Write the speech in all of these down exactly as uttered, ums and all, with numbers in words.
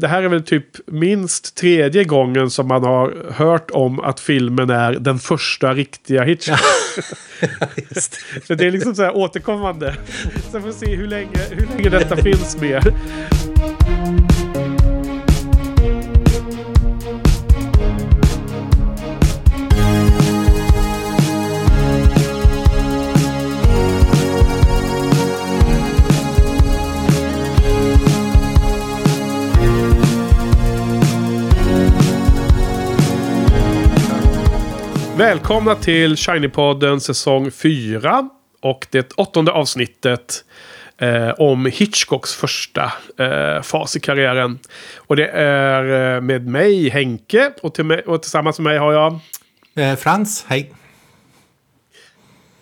Det här är väl typ minst tredje gången som man har hört om att filmen är den första riktiga Hitchcock. Just det. Så det är liksom så här återkommande. Så får vi se hur länge, hur länge detta finns med. Välkomna till Shinypodden säsong fyra och det åttonde avsnittet eh, om Hitchcocks första eh, fas i karriären. Och det är eh, med mig Henke och, till mig, och tillsammans med mig har jag... Eh, Frans, hej.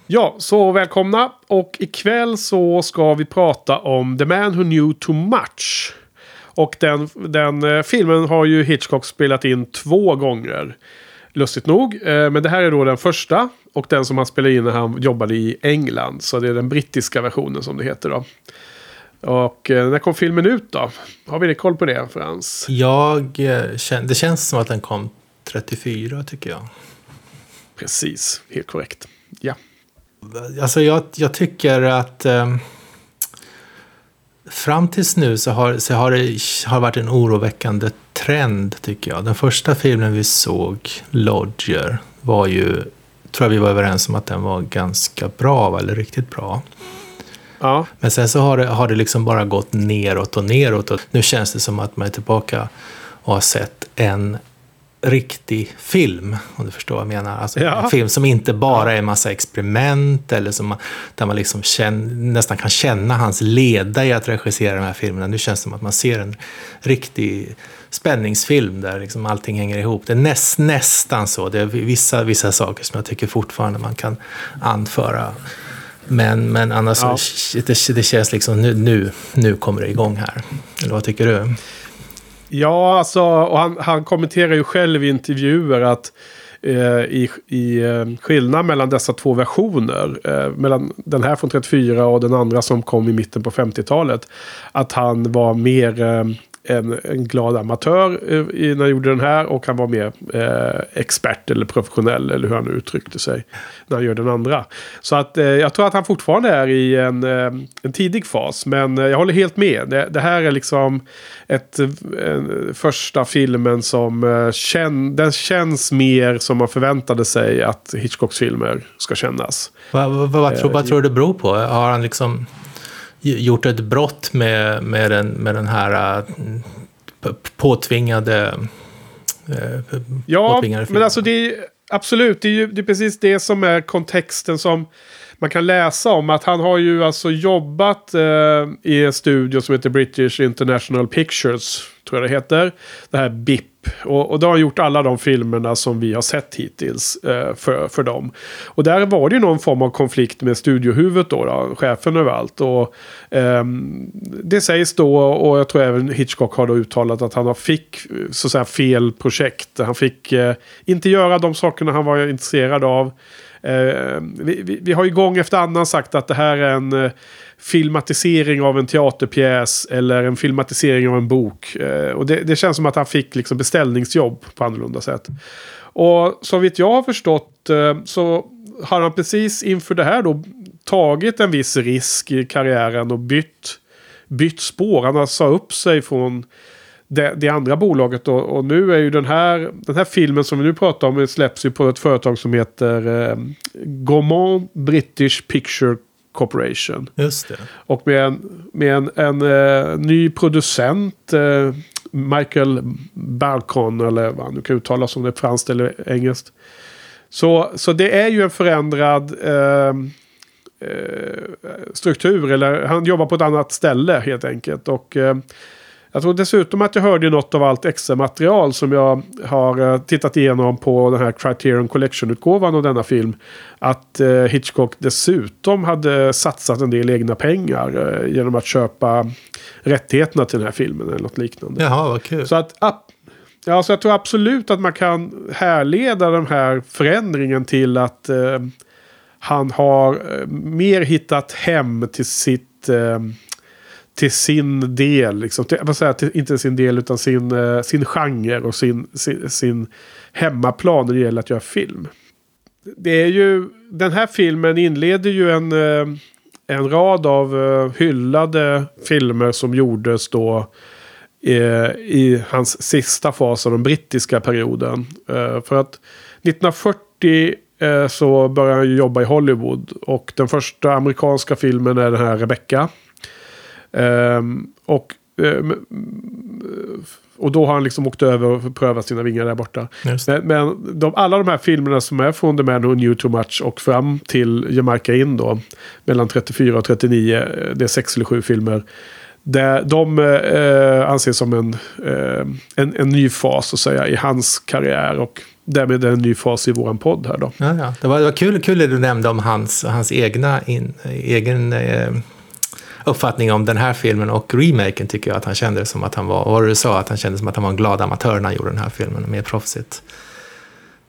Ja, så välkomna. Och ikväll så ska vi prata om The Man Who Knew Too Much. Och den, den eh, filmen har ju Hitchcock spelat in två gånger. Lustigt nog, men det här är då den första och den som han spelade in när han jobbade i England. Så det är den brittiska versionen som det heter då. Och när kom filmen ut då? Har vi det koll på det, Frans? Jag, det känns som att den kom trettiofyra tycker jag. Precis, helt korrekt. Ja. Alltså jag, jag tycker att eh, fram tills nu så har, så har det har varit en oroväckande trend tycker jag. Den första filmen vi såg, Lodger, var ju, tror jag vi var överens om att den var ganska bra, eller riktigt bra. Ja. Men sen så har det, har det liksom bara gått neråt och neråt. Och nu känns det som att man är tillbaka och har sett en riktig film, om du förstår vad jag menar. Alltså ja. En film som inte bara är en massa experiment eller som man, där man liksom känner, nästan kan känna hans leda i att regissera de här filmerna. Nu känns det som att man ser en riktig spänningsfilm där liksom allting hänger ihop. Det är näst, nästan så. Det är vissa, vissa saker som jag tycker fortfarande man kan anföra. Men, men annars ja. det, det känns liksom nu, nu, nu kommer det igång här. Eller vad tycker du? Ja, alltså, och han, han kommenterar ju själv i intervjuer att eh, i, i skillnad mellan dessa två versioner, eh, mellan den här från trettiofyra och den andra som kom i mitten på femtiotalet, att han var mer eh, en, en glad amatör eh, när han gjorde den här, och han var mer eh, expert eller professionell, eller hur han uttryckte sig, när han gör den andra. Så att, eh, jag tror att han fortfarande är i en, eh, en tidig fas, men eh, jag håller helt med. Det, det här är liksom ett, en, första filmen som eh, kän, den känns mer som man förväntade sig att Hitchcocks filmer ska kännas. Vad, vad, vad, tror, vad tror du det beror på? Har han liksom gjort ett brott med, med, den, med den här uh, påtvingade uh, ja, påtvingade men alltså det är absolut, det är ju det är precis det som är kontexten som man kan läsa om, att han har ju alltså jobbat uh, i en studio som heter British International Pictures, tror jag det heter, det här B I P. Och, och då har han gjort alla de filmerna som vi har sett hittills eh, för, för dem. Och där var det ju någon form av konflikt med studiohuvudet då, då chefen överallt. Och, eh, det sägs då, och jag tror även Hitchcock har då uttalat att han fick så att säga fel projekt. Han fick eh, inte göra de sakerna han var intresserad av. Eh, vi, vi, vi har ju gång efter annan sagt att det här är en eh, filmatisering av en teaterpjäs eller en filmatisering av en bok. Eh, och det, det känns som att han fick liksom beställningsjobb på annorlunda sätt. Och så vitt jag har förstått eh, så har han precis inför det här då tagit en viss risk i karriären och bytt, bytt spår. Han har sa upp sig från Det, det andra bolaget då, och nu är ju den här, den här filmen som vi nu pratar om släpps ju på ett företag som heter eh, Gaumont British Picture Corporation. Just det. Och med en, med en, en eh, ny producent, eh, Michael Balcon, eller vad nu kan uttalas, om det är franskt eller engelskt. Så, så det är ju en förändrad eh, eh, struktur, eller han jobbar på ett annat ställe helt enkelt, och eh, jag tror dessutom att jag hörde något av allt extra material som jag har tittat igenom på den här Criterion Collection-utgåvan av denna film, att Hitchcock dessutom hade satsat en del egna pengar genom att köpa rättigheterna till den här filmen eller något liknande. Jaha, vad kul. Så att, ja, så jag tror absolut att man kan härleda den här förändringen till att eh, han har mer hittat hem till sitt eh, till sin del, liksom, till, vad säger, till, inte sin del utan sin, eh, sin genre och sin, sin, sin hemmaplan när det gäller att göra film. Det är ju, den här filmen inleder ju en, eh, en rad av eh, hyllade filmer som gjordes då eh, i hans sista fas av den brittiska perioden. Eh, för att nittonhundrafyrtio eh, så började han jobba i Hollywood, och den första amerikanska filmen är den här Rebecca. Um, och, um, och då har han liksom åkt över och prövat sina vingar där borta. Just. Men, men de, alla de här filmerna som är från The Man Who Knew Too Much och fram till Jamaica Inn då, mellan trettiofyra och trettionio, det är sex eller sju filmer där de uh, anses som en, uh, en, en ny fas så att säga i hans karriär, och därmed är det en ny fas i våran podd här då. Ja, ja. Det var, det var kul, kul det du nämnde om hans, hans egna in, egen eh... uppfattning om den här filmen och remaken, tycker jag att han kände som att han var, och du sa att han kände som att han var en glad amatör när han gjorde den här filmen, mer proffsigt.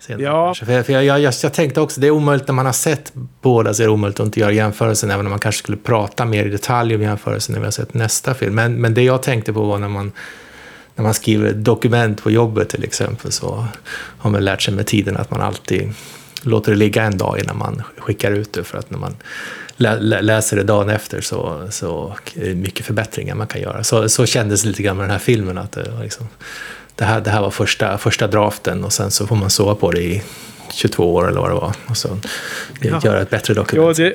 Ja. För jag, för jag, jag, jag tänkte också, det är omöjligt när man har sett båda, så är det omöjligt att inte göra jämförelsen, även om man kanske skulle prata mer i detalj om jämförelsen när vi har sett nästa film. Men, men det jag tänkte på var när man när man skriver ett dokument på jobbet till exempel, så har man lärt sig med tiden att man alltid låter det ligga en dag innan man skickar ut det, för att när man lä- läser det dagen efter så, så mycket förbättringar man kan göra. Så, så kändes det lite grann med den här filmen, att det, liksom, det, här, det här var första, första draften, och sen så får man sova på det i tjugotvå år eller vad det var, och så ja. göra ett bättre dokument. Ja, det,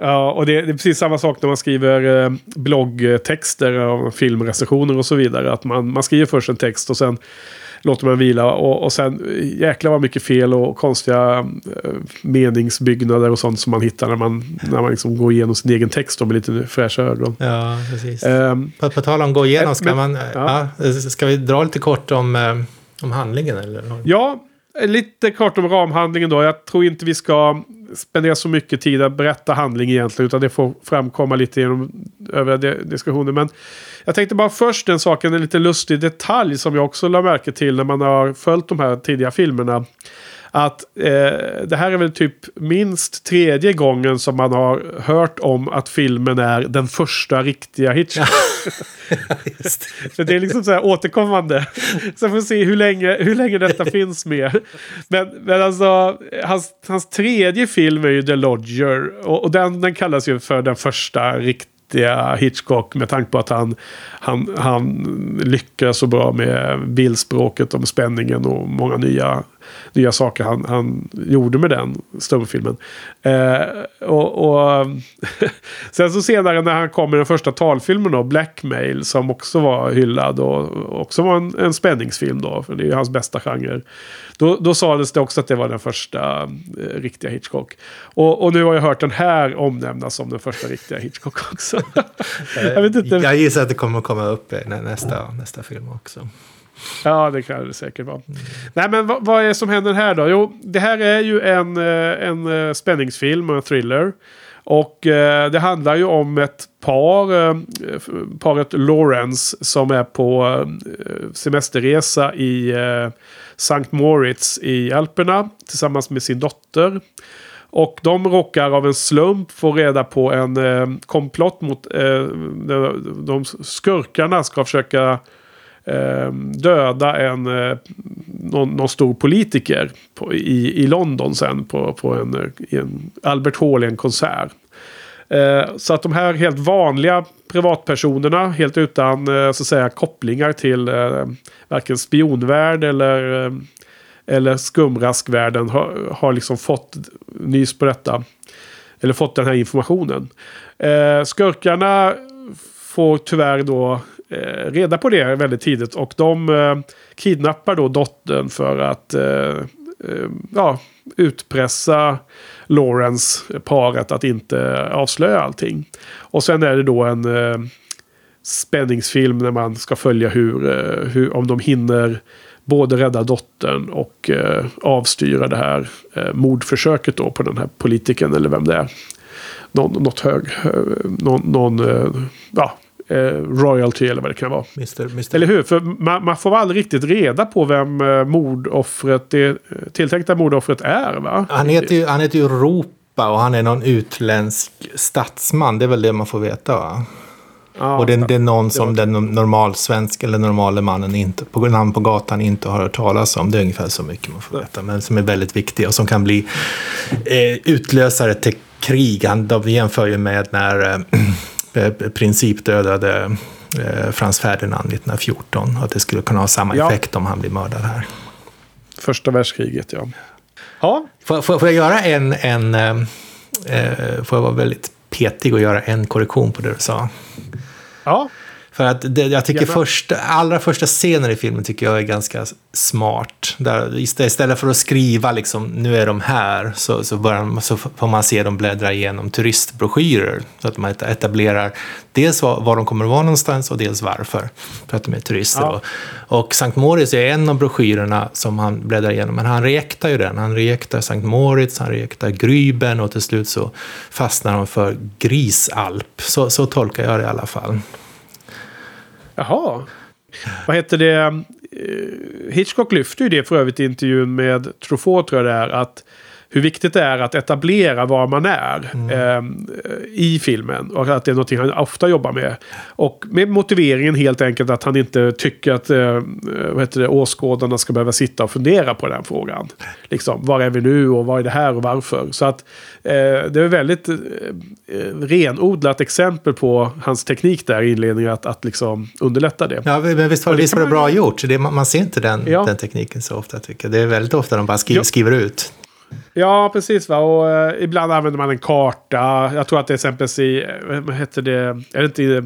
ja och det, det är precis samma sak när man skriver bloggtexter och filmrecensioner och så vidare, att man, man skriver först en text och sen låter man vila, och, och sen jäklar vad mycket fel och konstiga äh, meningsbyggnader och sånt som man hittar när man, när man liksom går igenom sin egen text med lite fräscha ögon. Ja, precis. Ähm, på, på tal om gå igenom, ska, men, man, ja. Ja, ska vi dra lite kort om, om handlingen? Eller? Ja, lite kort om ramhandlingen då. Jag tror inte vi ska spendera så mycket tid att berätta handling egentligen, utan det får framkomma lite genom övriga diskussioner. Men jag tänkte bara först en sak, en lite lustig detalj som jag också lade märke till när man har följt de här tidiga filmerna, att eh, det här är väl typ minst tredje gången som man har hört om att filmen är den första riktiga Hitchcock. Just. För det är liksom så här återkommande. Så får vi se hur länge, hur länge detta finns med. Men, men alltså, hans, hans tredje film är ju The Lodger. Och, och den, den kallas ju för den första riktiga Hitchcock, med tanke på att han, han, han lyckas så bra med bildspråket om spänningen och många nya... nya saker han, han gjorde med den stumfilmen. Eh, och, och sen så senare när han kom med den första talfilmen då, Blackmail, som också var hyllad och också var en, en spänningsfilm då, för det är ju hans bästa genre. Då, då sades det också att det var den första eh, riktiga Hitchcock. Och, och nu har jag hört den här omnämnas som den första riktiga Hitchcock också. jag, vet inte. jag gissar att det kommer att komma upp nästa, nästa film också. Ja, det kan det säkert vara. Mm. Nej, men vad, vad är det som händer här då? Jo, det här är ju en, en spänningsfilm och en thriller. Och eh, det handlar ju om ett par, eh, paret Lawrence, som är på eh, semesterresa i eh, Sankt Moritz i Alperna tillsammans med sin dotter. Och de råkar av en slump få reda på en eh, komplott mot eh, de, de skurkarna ska försöka döda en någon, någon stor politiker på, i, i London sen på, på en, en Albert Hall i en konsert. Eh, så att de här helt vanliga privatpersonerna, helt utan eh, så att säga kopplingar till eh, varken spionvärld eller, eh, eller skumraskvärlden, har, har liksom fått nys på detta, eller fått den här informationen. Eh, skurkarna får tyvärr då Eh, reda på det väldigt tidigt, och de eh, kidnappar då dottern för att eh, eh, ja, utpressa Lawrence paret att inte avslöja allting. Och sen är det då en eh, spänningsfilm där man ska följa hur, eh, hur om de hinner både rädda dottern och eh, avstyra det här eh, mordförsöket då på den här politikern, eller vem det är, någon, något hög någon, någon eh, ja royalty eller vad det kan vara. Mister, mister. Eller hur? För man, man får aldrig riktigt reda på vem mordoffret, det tilltänkta mordoffret är, va? Han heter ju, han heter ju Europa, och han är någon utländsk statsman. Det är väl det man får veta, va? Ja, och det, det är någon som det den normal svensk eller normala mannen inte, på namn på gatan inte har hört talas om. Det är ungefär så mycket man får veta, men som är väldigt viktig och som kan bli eh, utlösare till krig. Han, vi jämför ju med när eh, principdödade eh, Frans Ferdinand nitton fjorton, att det skulle kunna ha samma effekt ja. om han blir mördad här. Första världskriget, ja. ja. Får, får, får jag göra en, en eh, får jag vara väldigt petig och göra en korrektion på det du sa? Ja. För att det, jag tycker första, allra första scenen i filmen tycker jag är ganska smart. Där istället för att skriva liksom, nu är de här, så, så, börjar, så får man se dem bläddra igenom turistbroschyrer. Så att man etablerar dels var, var de kommer att vara någonstans och dels varför. För att de är turister. Ja. Och, och Sankt Moritz är en av broschyrerna som han bläddrar igenom. Men han reaktar ju den. Han reaktar Sankt Moritz, han reaktar Gryben och till slut så fastnar de för Grisalp. Så, så tolkar jag det i alla fall. Jaha. Vad heter det? Hitchcock lyfter ju det för övrigt i intervjun med Truffaut, tror jag det är, att hur viktigt det är att etablera var man är mm. eh, i filmen. Och att det är något han ofta jobbar med. Och med motiveringen helt enkelt att han inte tycker att eh, vad heter det, åskådarna ska behöva sitta och fundera på den frågan. Liksom, var är vi nu och vad är det här och varför? Så att eh, det är väldigt eh, renodlat exempel på hans teknik där i inledningen att, att liksom underlätta det. Ja, men visst var det, visst var det bra gjort. Det, man, man ser inte den, ja. den tekniken så ofta, tycker jag. Det är väldigt ofta de bara skriver, skriver ut. Ja, precis va. Och eh, ibland använder man en karta. Jag tror att det exempelvis i, vad heter det, är det inte i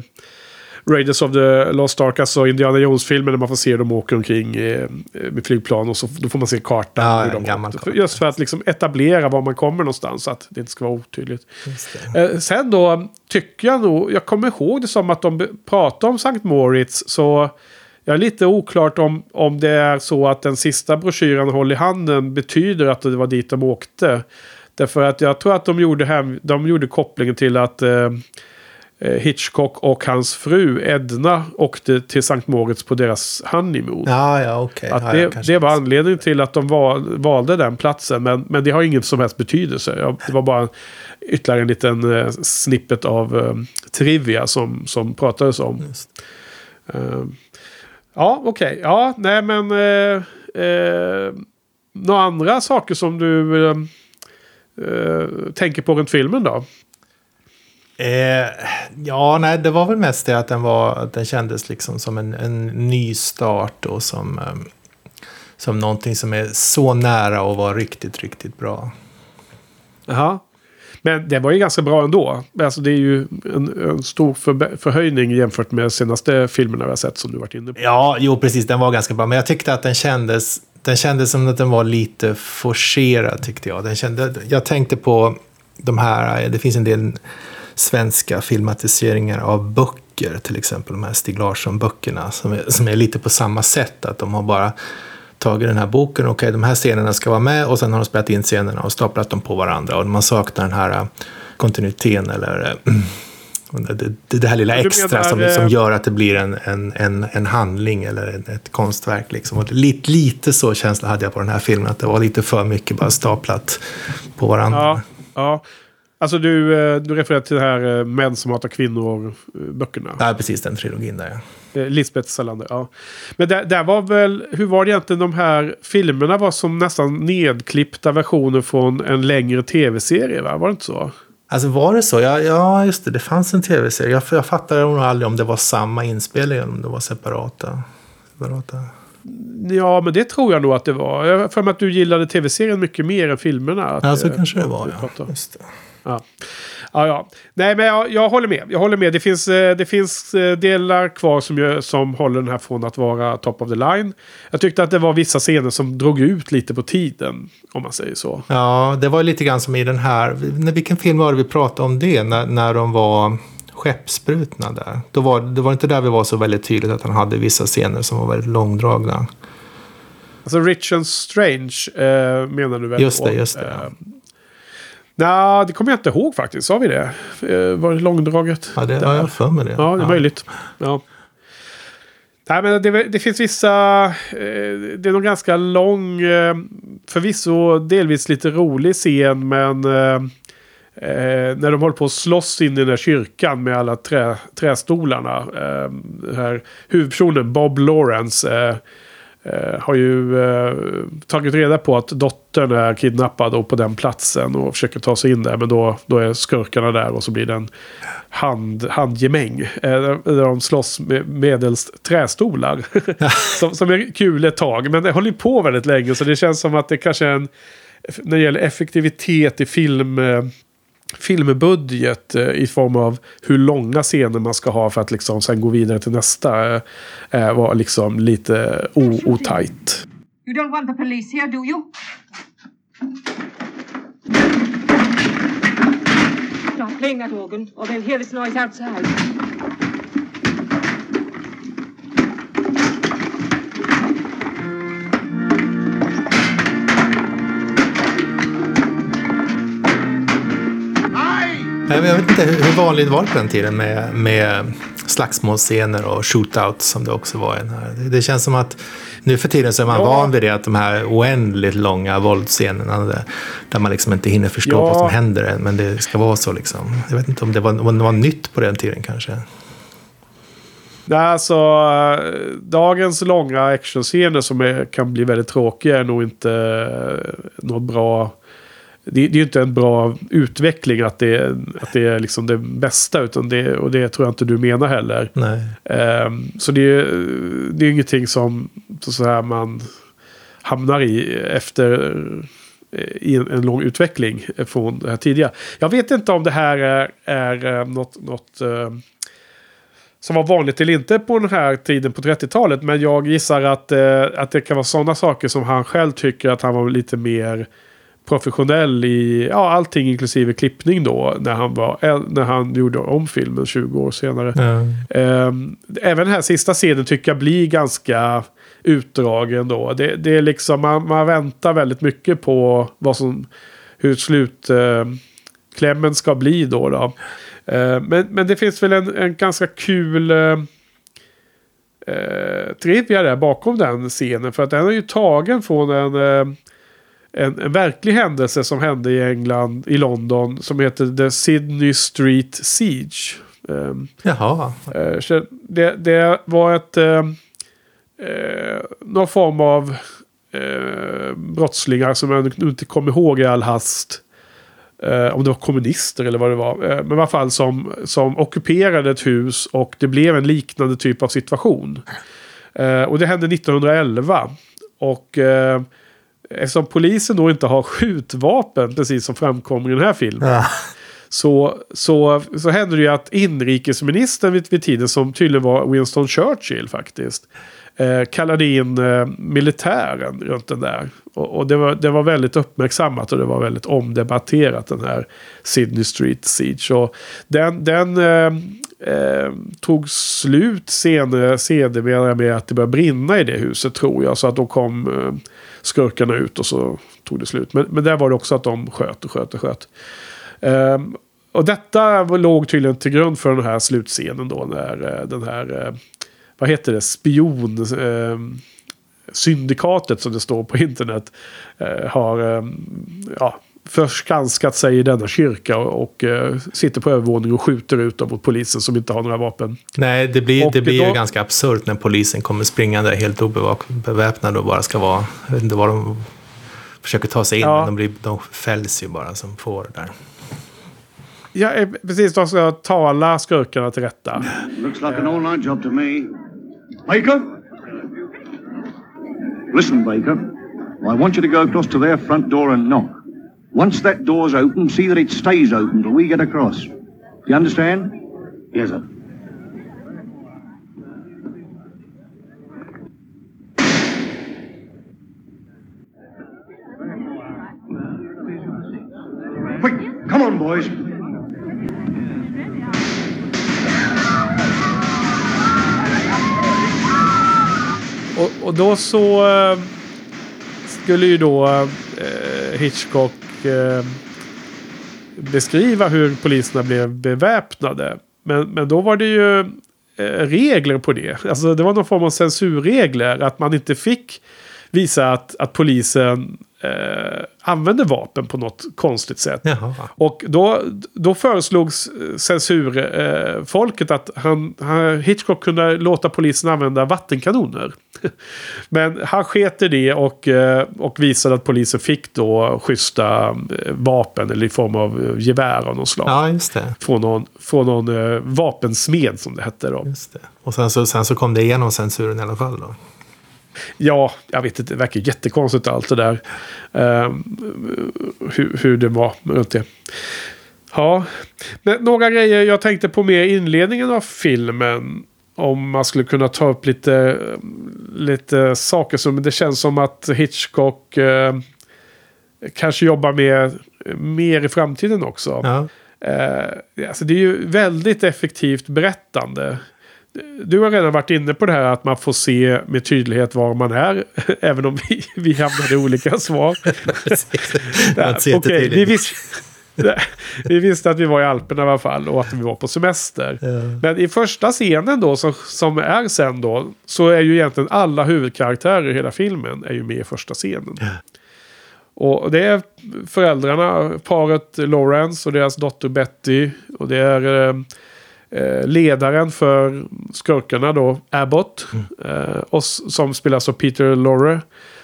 Raiders of the Lost Ark, alltså Indiana Jones-filmen, där man får se dem åka omkring eh, med flygplan och så då får man se kartan. Ja, hur de en gammal karta. Just för att liksom etablera var man kommer någonstans, så att det inte ska vara otydligt. Eh, sen då tycker jag nog, jag kommer ihåg det som att de pratar om Sankt Moritz, så jag är lite oklart om, om det är så att den sista broschyren håll i handen betyder att det var dit de åkte. Därför att jag tror att de gjorde, hem, de gjorde kopplingen till att eh, Hitchcock och hans fru Edna åkte till Sankt Moritz på deras honeymoon. Ja, ja, okay. Att ja, det, det var anledningen till att de val, valde den platsen, men, men det har ingen som helst betydelse. Jag, det var bara ytterligare en liten eh, snippet av eh, trivia som, som pratades om. Just. Eh, Ja, okej. Okay. Ja, nej men eh, eh, några andra saker som du eh, eh, tänker på runt filmen då? Eh, ja, nej, det var väl mest det att den, var, att den kändes liksom som en, en ny start och som, eh, som någonting som är så nära och var riktigt, riktigt bra. Jaha. Men det var ju ganska bra ändå. Alltså det är ju en, en stor förbe- förhöjning jämfört med senaste filmerna jag sett som du varit inne på. Ja, jo precis, den var ganska bra. Men jag tyckte att den kändes, den kändes som att den var lite forcerad, tyckte jag. Den kände, jag tänkte på de här, det finns en del svenska filmatiseringar av böcker, till exempel de här Stieg Larsson-böckerna som är, som är lite på samma sätt, att de har bara tagit den här boken, okej okay, de här scenerna ska vara med och sen har de spelat in scenerna och staplat dem på varandra och man saknar den här kontinuiteten eller det, det här lilla extra som, som gör att det blir en, en, en, en handling eller en, ett konstverk liksom. Och lite, lite så känsla hade jag på den här filmen, att det var lite för mycket bara staplat på varandra. Ja, ja. Alltså du, du refererar till det här Män som matar kvinnor-böckerna. Ja, precis, den trilogin där, ja. Lisbeth Salander, ja. Men där, där var väl, hur var det egentligen de här filmerna var som nästan nedklippta versioner från en längre tv-serie, va? Var det inte så? Alltså var det så? Ja, ja just det, det fanns en tv-serie. Jag, jag fattade nog aldrig om det var samma inspelning eller om det var separata. separata. Ja, men det tror jag nog att det var. Jag för mig att du gillade tv-serien mycket mer än filmerna. Att, ja, så kanske det var, ja. Just det. Ja. Ja, ja. Nej, men jag, jag håller med. Jag håller med. Det finns, det finns delar kvar som, jag, som håller den här från att vara top of the line. Jag tyckte att det var vissa scener som drog ut lite på tiden, om man säger så. Ja, det var lite grann som i den här, vilken film var det vi pratade om det? När, när de var skeppsbrutna där. Då var, det var inte där vi var så väldigt tydligt att han hade vissa scener som var väldigt långdragna. Alltså Rich and Strange eh, menar du väl? Just det, just det. Eh, Ja, det kommer jag inte ihåg faktiskt. Sa vi det? Var det långdraget? Ja, det har jag för mig det. Ja, det är ja. möjligt. Ja. Nej, men det, det finns vissa... Det är nog ganska lång... Förvisso delvis lite rolig scen, men Eh, när de håller på att slåss in i den här kyrkan med alla trä, trästolarna. Eh, här, huvudpersonen Bob Lawrence eh, eh, har ju eh, tagit reda på att dottern är kidnappad och på den platsen och försöker ta sig in där, men då, då är skurkarna där och så blir det en hand, handgemäng eh, där de slåss med medelst trästolar som, som är kul ett tag, men det håller på väldigt länge, så det känns som att det kanske är en, när det gäller effektivitet i film eh, filmbudget i form av hur långa scener man ska ha för att liksom sen gå vidare till nästa var liksom lite otajt. You don't want the police here, do you? Stop playing that organ or they'll hear this noise outside. Jag vet inte hur vanligt det var på den tiden med, med slagsmålscener och shootouts som det också var i den här. Det känns som att nu för tiden så är man ja. van vid det, att de här oändligt långa våldscenerna där, där man liksom inte hinner förstå ja. vad som händer än, men det ska vara så liksom. Jag vet inte om det var, om det var nytt på den tiden kanske. Nej, alltså dagens långa actionscener som är, kan bli väldigt tråkiga är nog inte något bra. Det, det är ju inte en bra utveckling att det, att det är liksom det bästa, utan det, och det tror jag inte du menar heller. Nej. Um, så det är, det är ingenting som så här man hamnar i efter i en, en lång utveckling från det här tidiga. Jag vet inte om det här är, är något, något um, som var vanligt eller inte på den här tiden på trettiotalet, men jag gissar att, uh, att det kan vara sådana saker som han själv tycker att han var lite mer professionell i ja, allting inklusive klippning då, när han, var, när han gjorde om filmen tjugo år senare. Mm. Även den här sista scenen tycker jag blir ganska utdragen då. Det, det är liksom, man, man väntar väldigt mycket på vad som, hur slutklämmen eh, ska bli då. då. Eh, men, men det finns väl en, en ganska kul eh, trivia där bakom den scenen, för att den är ju tagen från en eh, En, en verklig händelse som hände i England, i London, som heter The Sydney Street Siege. Um, Jaha. Uh, det, det var ett uh, uh, någon form av uh, brottslingar som jag inte kommer ihåg i all hast. Uh, om det var kommunister eller vad det var. Uh, men i alla fall som, som ockuperade ett hus, och det blev en liknande typ av situation. Uh, och det hände nittonhundraelva. Och Uh, eftersom polisen då inte har skjutvapen, precis som framkommer i den här filmen, ja. så, så, så hände det ju att inrikesministern vid, vid tiden, som tydligen var Winston Churchill faktiskt, eh, kallade in eh, militären runt den där. Och, och det, var, det var väldigt uppmärksammat, och det var väldigt omdebatterat, den här Sydney Street Siege. Och den, den eh, eh, tog slut senare, senare med att det började brinna i det huset, tror jag. Så att de kom Eh, skurkarna ut, och så tog det slut. Men, men där var det också att de sköt och sköt och sköt. Ehm, och detta låg tydligen till grund för den här slutscenen då, när den här, vad heter det, spion eh, syndikatet som det står på internet eh, har eh, ja, förskanskat sig i denna kyrka, och, och eh, sitter på övervåningen och skjuter ut dem mot polisen som inte har några vapen. Nej, det blir, det blir då ju ganska absurt när polisen kommer springa där helt obeväpnad och bara ska vara, jag vet inte vad de försöker ta sig in, ja. men de, blir, de fälls ju bara som får där. Ja, precis, de ska tala skurkarna till rätta. Looks like an all night job to me. Baker? Listen, Baker. I want you to go across to their front door and knock. Once that door's open, see that it stays open till we get across. Do you understand? Yes, sir. Quick, come on, boys. Och, och då så äh, skulle ju då äh, Hitchcock beskriva hur poliserna blev beväpnade, men, men då var det ju regler på det, alltså det var någon form av censurregler, att man inte fick visa att, att polisen eh, använder vapen på något konstigt sätt. Jaha. Och då, då föreslogs censurfolket eh, att han, han, Hitchcock kunde låta polisen använda vattenkanoner. Men han sket i det och, eh, och visade att polisen fick då schyssta vapen eller i form av gevär av någon slag. Ja, just det. Från någon, från någon eh, vapensmed som det hette då. Just det. Och sen så, sen så kom det igenom censuren i alla fall då. Ja, jag vet inte, det verkar jättekonstigt allt det där. Uh, hur, hur det var runt det. Ja, men några grejer jag tänkte på med inledningen av filmen. Om man skulle kunna ta upp lite, lite saker som det känns som att Hitchcock uh, kanske jobbar med mer i framtiden också. Ja. Uh, alltså det är ju väldigt effektivt berättande. Du har redan varit inne på det här att man får se med tydlighet var man är, även om vi, vi hamnade i olika svar. Okej, okay, vi, vis, vi visste att vi var i Alperna i alla fall och att vi var på semester. Ja. Men i första scenen då, som, som är sen då, så är ju egentligen alla huvudkaraktärer i hela filmen är ju med i första scenen. Ja. Och det är föräldrarna, paret Lawrence och deras dotter Betty, och det är ledaren för skurkarna då, Abbott, mm. och som spelas av Peter Lorre,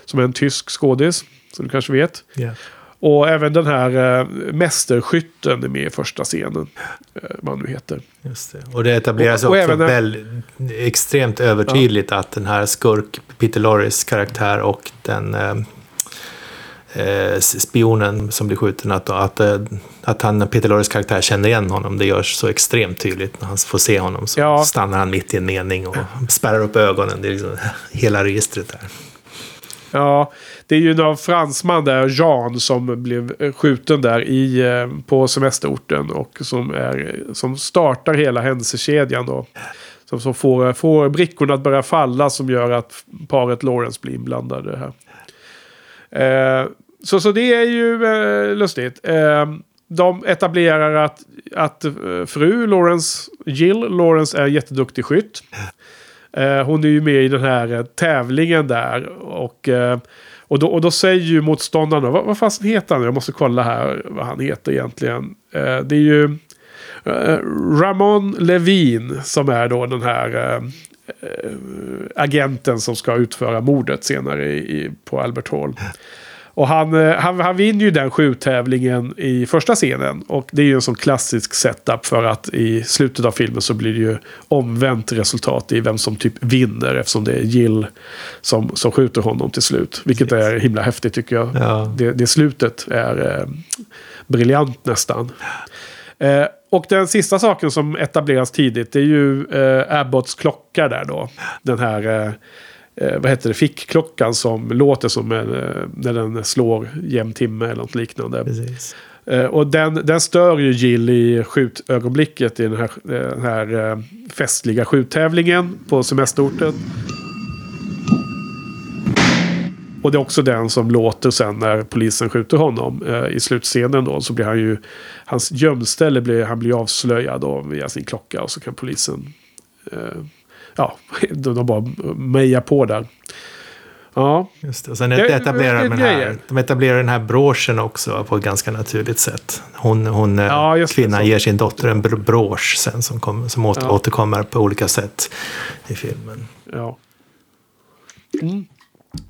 som är en tysk skådis som du kanske vet. Yeah. Och även den här mästerskytten är med i första scenen, vad nu heter. Just det. Och det etableras och, och också även väl extremt övertydligt, ja, att den här skurk Peter Lorres karaktär och den Eh, spionen som blir skjuten, att, att, att han, Peter Lorres karaktär, känner igen honom. Det görs så extremt tydligt när han får se honom, så ja. stannar han mitt i en mening och spärrar upp ögonen. Det är liksom hela registret där. Ja, det är ju någon fransman där, Jean, som blev skjuten där i, på semesterorten, och som, är, som startar hela händelsekedjan då. Som, som får, får brickorna att börja falla, som gör att paret Lawrence blir inblandade här. Eh, så, så det är ju eh, lustigt. Eh, de etablerar att, att fru Lawrence, Jill Lawrence, är en jätteduktig skytt. Eh, hon är ju med i den här tävlingen där, och, eh, och, då, och då säger ju motståndarna, vad, vad fast heter han? Jag måste kolla här vad han heter egentligen. Eh, det är ju eh, Ramon Levine som är då den här eh, agenten som ska utföra mordet senare i, i, på Albert Hall. Och han, han, han vinner ju den skjuttävlingen i första scenen, och det är ju en sån klassisk setup för att i slutet av filmen så blir det ju omvänt resultat i vem som typ vinner, eftersom det är Jill som, som skjuter honom till slut, vilket är himla häftigt tycker jag. Ja. Det, det slutet är eh, briljant nästan. Eh, och den sista saken som etableras tidigt, det är ju eh, Abbotts klocka där då. Den här eh, vad heter det, fickklockan som låter som en, när den slår jämn timme eller något liknande. Eh, och den, den stör ju Jill i skjutögonblicket i den här, den här eh, festliga skjuttävlingen på semesterorten. Och det är också den som låter sen när polisen skjuter honom eh, i slutscenen då, så blir han ju, hans gömställe blir, han blir avslöjad då via sin klocka, och så kan polisen eh, ja, de, de bara meja på där. Ja, just det. Och sen det, etablerar det, det, det, det, här, de etablerar den här broschen också på ett ganska naturligt sätt. Hon, hon ja, just kvinnan det, ger sin dotter en brosch sen som, kom, som åter, ja. återkommer på olika sätt i filmen. Ja. Mm.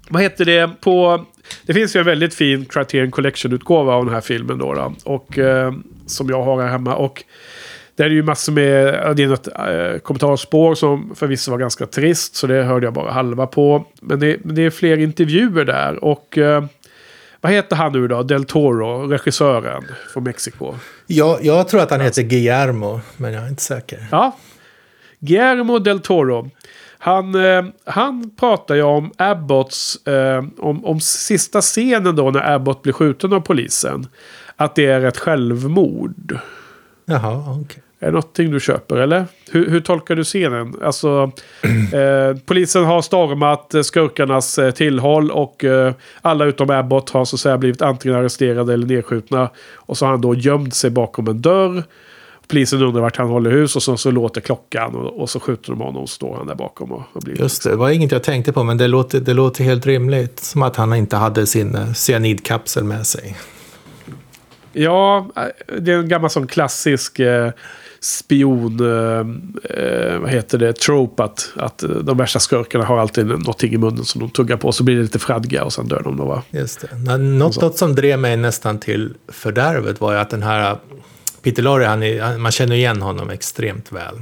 Vad heter det på... Det finns ju en väldigt fin Criterion Collection-utgåva av den här filmen då, då och eh, som jag har här hemma, och där är ju massor med, det är något eh, kommentarspår som förvisso var ganska trist, så det hörde jag bara halva på, men det, men det är fler intervjuer där, och eh, vad heter han nu då? Del Toro, regissören från Mexiko. Ja, jag tror att han heter Guillermo, men jag är inte säker. Ja, Guillermo Del Toro. Han, eh, han pratar ju om Abbotts, eh, om, om sista scenen då när Abbott blir skjuten av polisen. Att det är ett självmord. Jaha, okej. Okay. Är det någonting du köper, eller? Hur, hur tolkar du scenen? Alltså, eh, polisen har stormat skurkarnas eh, tillhåll, och eh, alla utom Abbott har så att säga blivit antingen arresterade eller nedskjutna. Och så har han då gömt sig bakom en dörr. polisen undrar vart han håller hus och så, så låter klockan och, och så skjuter de honom och står han där bakom. Och, och blir just det, det var inget jag tänkte på, men det låter, det låter helt rimligt. Som att han inte hade sin cyanidkapsel med sig. Ja, det är en gammal sån klassisk eh, spion eh, vad heter det, trope att, att de värsta skurkarna har alltid någonting i munnen som de tuggar på, så blir det lite fradga och sen dör de då, va? Just det. Något, något som drev mig nästan till fördärvet var ju att den här Peter Lorre, han är, man känner igen honom extremt väl.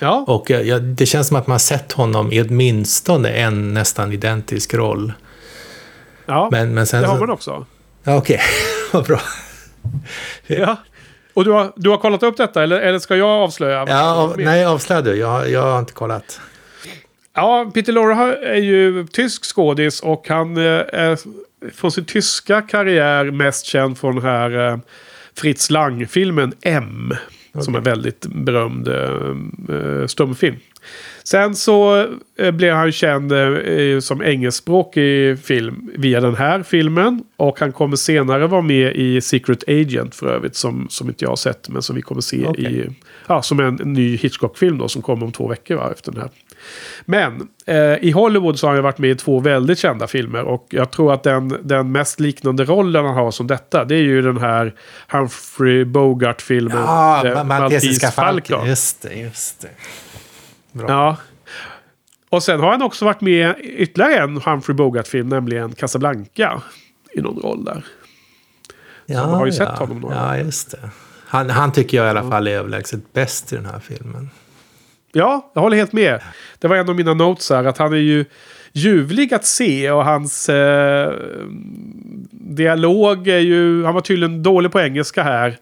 Ja. Och ja, det känns som att man sett honom i åtminstone en nästan identisk roll. Ja, men, men sen, det har man också. Ja, okej. Vad bra. Ja. Och du har, du har kollat upp detta, eller, eller ska jag avslöja? Ja, av, nej, avslöja du. Jag, jag har inte kollat. Ja, Peter Lorre är ju tysk skådis och han är från sin tyska karriär mest känd från den här Fritz Lang-filmen M, okay, som är en väldigt berömd äh, stumfilm. Sen så äh, blev han känd äh, som engelskspråkig film via den här filmen, och han kommer senare vara med i Secret Agent för övrigt, som, som inte jag har sett, men som vi kommer se, okay, i, ja, som en, en ny Hitchcock-film då, som kommer om två veckor, va, efter den här. Men eh, i Hollywood så har han varit med i två väldigt kända filmer, och jag tror att den, den mest liknande rollen han har som detta, det är ju den här Humphrey Bogart-filmen, ja, Malteserfalken. Just det, just det. Bra. Ja. Och sen har han också varit med ytterligare en Humphrey Bogart-film, nämligen Casablanca, i någon roll där. Ja, man har ju, ja, sett honom då. Ja, just det. Han, han tycker jag i alla fall är överlägset bäst i den här filmen. Ja, jag håller helt med. Det var en av mina notes här, att han är ju ljuvlig att se, och hans eh, dialog är ju, han var tydligen dålig på engelska här,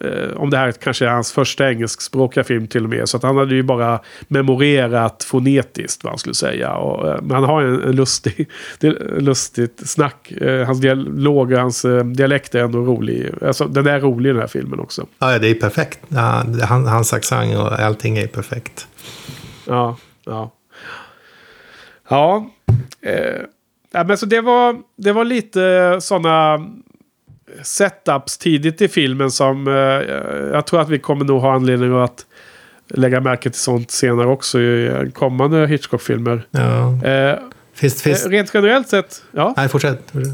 eh, om det här kanske är hans första engelskspråkiga film till och med, så att han hade ju bara memorerat fonetiskt vad han skulle säga, och, eh, men han har en, en lustig en lustigt snack, eh, hans dialog och hans eh, dialekt är ändå rolig, alltså, den är rolig i den här filmen också. Ja, det är perfekt, ja, han, hans accent och allting är perfekt. Ja, ja. Ja, eh, men så det var, det var lite sådana setups tidigt i filmen som eh, jag tror att vi kommer nog ha anledning att lägga märke till sånt senare också i kommande Hitchcock-filmer. Ja. Eh, finns, finns... Rent generellt sett, ja. Nej, fortsätt. Nej,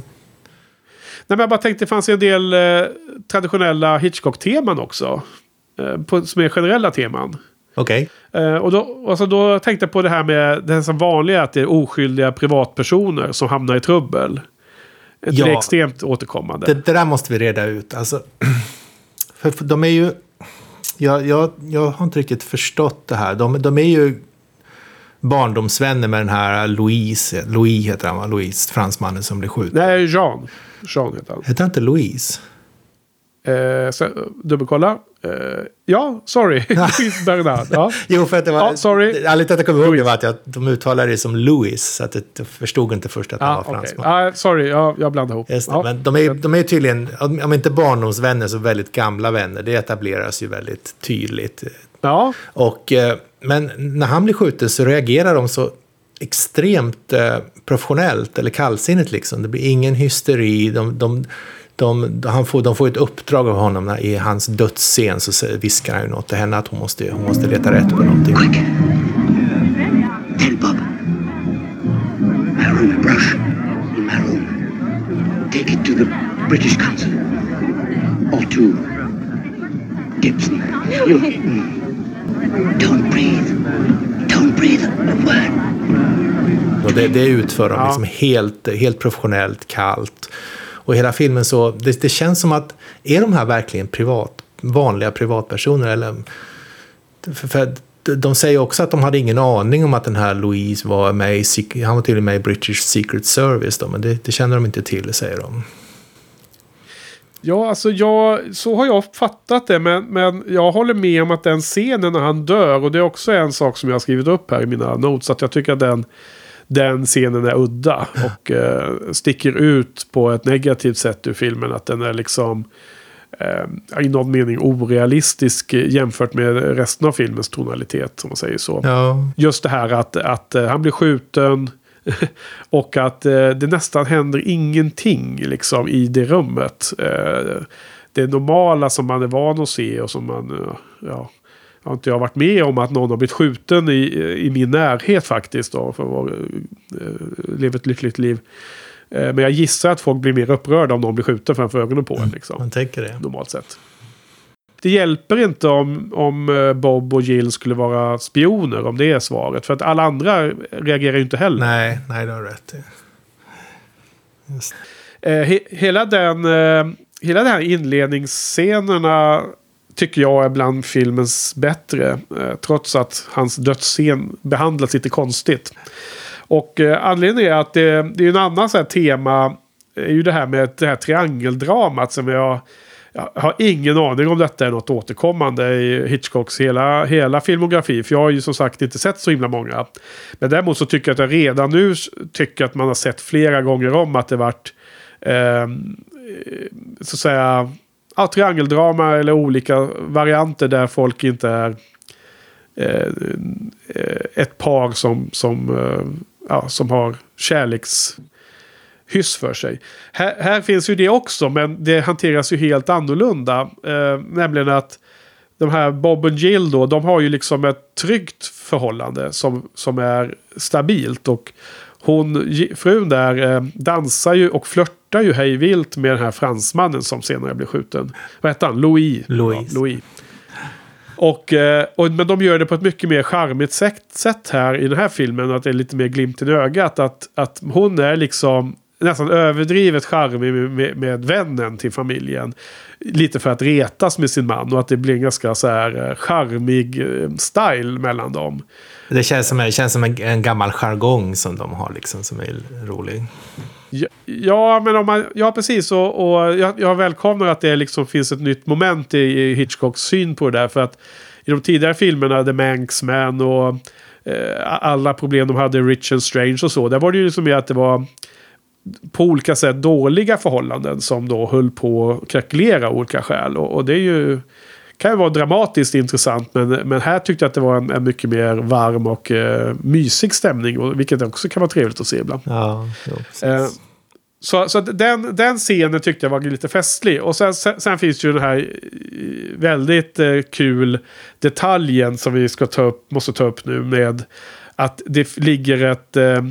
men jag bara tänkte, det fanns en del eh, traditionella Hitchcock-teman också, eh, på, som är generella teman. Okej. Okay. Och, då, och så då tänkte jag på det här med det här som vanliga, att det är oskyldiga privatpersoner som hamnar i trubbel. Det, ja, är extremt återkommande. Det, det där måste vi reda ut. Alltså, för, för de är ju... Jag, jag, jag har inte riktigt förstått det här. De, de är ju barndomsvänner med den här Louise. Louis heter han, Louise, fransmannen som blir skjuten. Nej, Jean. Jean heter han. Heter han inte Louise? Eh, så, dubbelkolla. Uh, ja, sorry. Bernard, ja. Jo, för att det var... Ja, sorry. Allt att jag kom ihåg det var att jag, de uttalade det som Louis, så att jag förstod inte först att han, ah, var fransman. Okay. Uh, sorry, jag, jag blandade ihop. Just det, ja. Men de är, de är tydligen, om inte barndomsvänner så väldigt gamla vänner. Det etableras ju väldigt tydligt. Ja. Och, men när han blir skjuten så reagerar de så extremt professionellt eller kallsinnigt liksom. Det blir ingen hysteri, de... de De, han får, de får ett uppdrag av honom när i hans dödsscen, så viskar han ju något till henne att hon måste, hon måste leta rätt på någonting. Quick! Tell Bob. Maroon brush in my room. Take it to the British Council. Or to Gibson. You, don't breathe. Don't breathe a word. Och det, det utför de liksom helt, helt professionellt, kallt. Och hela filmen så, det, det känns som att, är de här verkligen privat, vanliga privatpersoner? Eller, för, för de säger också att de hade ingen aning om att den här Louise var med i, han var till och med i British Secret Service då, men det, det känner de inte till, säger de. Ja, alltså jag, så har jag uppfattat det, men, men jag håller med om att den scenen när han dör, och det är också en sak som jag har skrivit upp här i mina notes, att jag tycker att den Den scenen är udda och eh, sticker ut på ett negativt sätt ur filmen. Att den är liksom eh, i någon mening orealistisk jämfört med resten av filmens tonalitet, om man säger så. Ja. Just det här att, att han blir skjuten och att eh, det nästan händer ingenting liksom, i det rummet. Eh, det normala som man är van att se och som man, ja, har inte jag varit med om att någon har blivit skjuten i, i min närhet faktiskt då, för att leva ett lyckligt liv. Men jag gissar att folk blir mer upprörda om de blir skjuten framför ögonen på en. Liksom. Man tänker det. Normalt sett. Det hjälper inte om, om Bob och Jill skulle vara spioner, om det är svaret. För att alla andra reagerar ju inte heller. Nej, nej, det har rätt. Just. He, hela, den, hela den här inledningsscenerna tycker jag är bland filmens bättre. Trots att hans dödsscen behandlas lite konstigt. Och eh, anledningen är att det, det är en annan så här tema, är ju det här med det här triangeldramat som jag, jag har ingen aning om detta är något återkommande i Hitchcocks hela, hela filmografi. För jag har ju som sagt inte sett så himla många. Men däremot så tycker jag att jag redan nu tycker att man har sett flera gånger om att det varit eh, så att säga ja, triangeldrama eller olika varianter där folk inte är eh, ett par som, som eh, ja, som har kärlekshyss för sig. Här, här finns ju det också, men det hanteras ju helt annorlunda. Eh, nämligen att de här Bob och Jill då, de har ju liksom ett tryggt förhållande som, som är stabilt. Och hon, frun där, eh, dansar ju och flörtar ju hejvilt med den här fransmannen som senare blir skjuten. Vad heter han? Louis. Louis. Ja, Louis. Och, och, men de gör det på ett mycket mer charmigt sätt här i den här filmen. Att det är lite mer glimt i ögat. Att, att hon är liksom nästan överdrivet charmig med, med, med vännen till familjen. Lite för att retas med sin man. Och att det blir en ganska så här charmig style mellan dem. Det känns som, det känns som en, en gammal jargong som de har liksom, som är rolig. Ja, ja, men om man, ja precis. Och, och jag, jag välkomnar att det liksom finns ett nytt moment i, i Hitchcocks syn på det där. För att i de tidigare filmerna, The Manx Man och eh, alla problem de hade, Rich and Strange och så. Där var det ju liksom att det var på olika sätt dåliga förhållanden som då höll på att krackelera olika skäl. Och, och det är ju, kan ju vara dramatiskt intressant, men, men här tyckte jag att det var en, en mycket mer varm och eh, mysig stämning, och, vilket också kan vara trevligt att se ibland. Ja, ja, eh, så så den, den scenen tyckte jag var lite festlig. Och sen, sen, sen finns ju den här väldigt eh, kul detaljen som vi ska ta upp, måste ta upp nu, med att det ligger ett eh,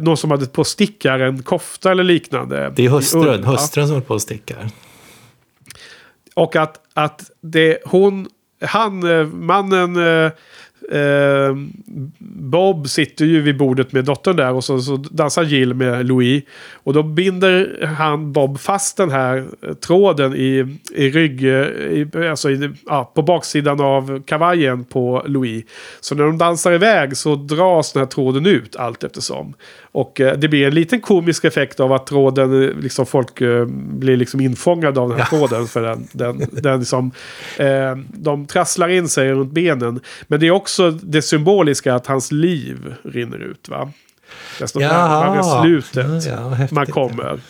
någon som hade på stickar en kofta eller liknande. Det är hustrun, hustrun som hade på stickar. Och att, att det, hon, han, mannen eh, Bob sitter ju vid bordet med dottern där, och så, så dansar Jill med Louis, och då binder han Bob fast den här tråden i, i rygg, i, alltså i, ja, på baksidan av kavajen på Louis. Så när de dansar iväg så dras den här tråden ut allt eftersom. Och eh, det blir en liten komisk effekt av att tråden, liksom folk eh, blir liksom infångade av den här tråden, för den, den, den liksom, eh, de trasslar in sig runt benen. Men det är också det symboliska att hans liv rinner ut, va? Desto närmare slutet ja, ja, man kommer,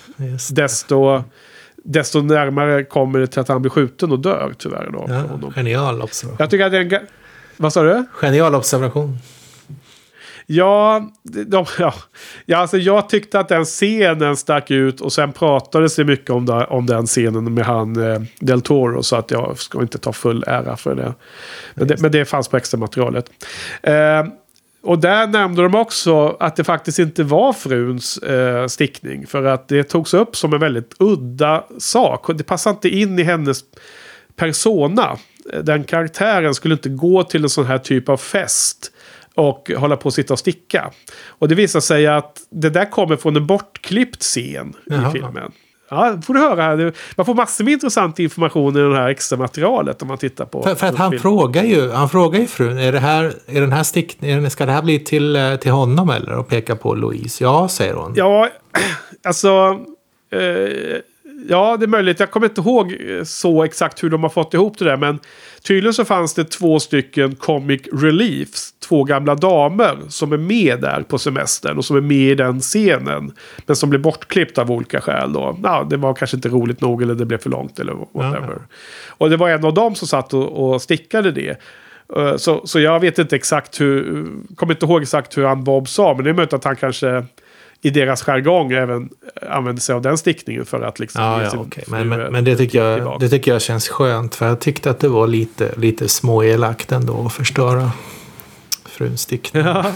desto, desto närmare kommer det till att han blir skjuten och dör tyvärr då. Ja, honom. Genial observation. Jag tycker att det är en ga- Vad sa du? Genial observation. Ja, de, ja. ja alltså jag tyckte att den scenen stack ut, och sen pratades det mycket om, det, om den scenen med han eh, Del Toro, så att jag ska inte ta full ära för det. Men det, men det fanns på extra materialet. Eh, och där nämnde de också att det faktiskt inte var fruns eh, stickning, för att det togs upp som en väldigt udda sak. Det passade inte in i hennes persona. Den karaktären skulle inte gå till en sån här typ av fest och hålla på att sitta och sticka. Och det visar sig att det där kommer från en bortklippt scen Jaha. i filmen. Ja, får du höra här. Man får massor med intressant information i det här extra materialet om man tittar på. För, för att han filmen. frågar ju, han frågar ju frun, är det här, är den här stickningen, ska det här bli till till honom eller? Och pekar på Louise. Ja, säger hon. Ja, alltså eh, ja, det är möjligt. Jag kommer inte ihåg så exakt hur de har fått ihop det där, men tydligen så fanns det två stycken comic reliefs, två gamla damer som är med där på semestern och som är med i den scenen, men som blev bortklippt av olika skäl då. Ja, det var kanske inte roligt nog, eller det blev för långt eller whatever. Ja. Och det var en av dem som satt och, och stickade det. Så, så jag vet inte exakt hur, kommer inte ihåg exakt hur han Bob sa, men det är möjligt att han kanske i deras jargong även använder sig av den stickningen för att liksom... Ja, ja, okay. men, men, men det, tycker jag, det tycker jag känns skönt, för jag tyckte att det var lite, lite småelakt ändå att förstöra fruns stickning. Ja.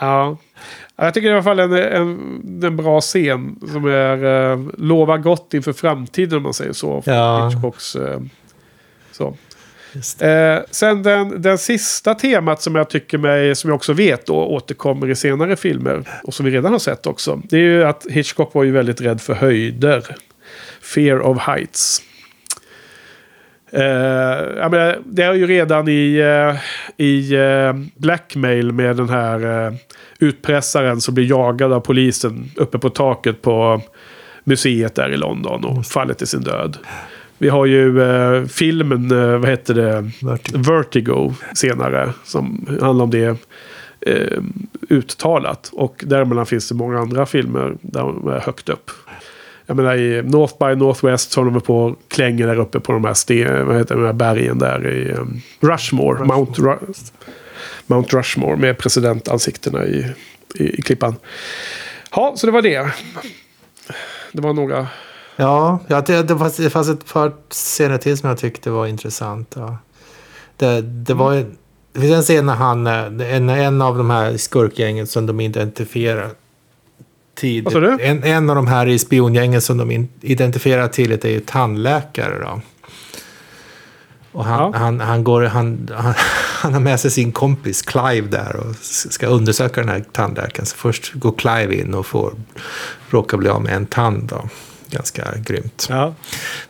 Ja. Jag tycker i alla fall en, en, en bra scen som är eh, lovar gott inför framtiden, om man säger så. Ja. Hitchcocks, eh, så. Eh, sen den, den sista temat som jag tycker mig, som jag också vet då, återkommer i senare filmer och som vi redan har sett också, det är ju att Hitchcock var ju väldigt rädd för höjder. Fear of heights. Eh, jag menar, det är ju redan i, eh, i eh, Blackmail med den här eh, utpressaren som blir jagad av polisen uppe på taket på museet där i London och faller till sin död. Vi har ju eh, filmen, eh, vad heter det? Vertigo. Vertigo senare, som handlar om det eh, uttalat. Och däremellan finns det många andra filmer där de är högt upp. Jag menar i North by Northwest så håller de på och klänger där uppe på de här, sten, vad heter det, de här bergen där i um, Rushmore. Rushmore. Mount, Ru- Mount Rushmore med presidentansiktena i, i, i klippan. Ja, så det var det. Det var några... Ja, det, det, fanns, det fanns ett par scener till som jag tyckte var intressant. Ja. Det, det, var, det finns en scen när han, en, en av de här skurkgängen som de identifierar tidigt. En, en av de här i spiongängen som de in, identifierar tidigt är ju tandläkare då. Och han, ja. han, han, går, han, han, han har med sig sin kompis Clive där och ska undersöka den här tandläkaren. Så först går Clive in och får råka bli av med en tand då. Ganska grymt. Ja.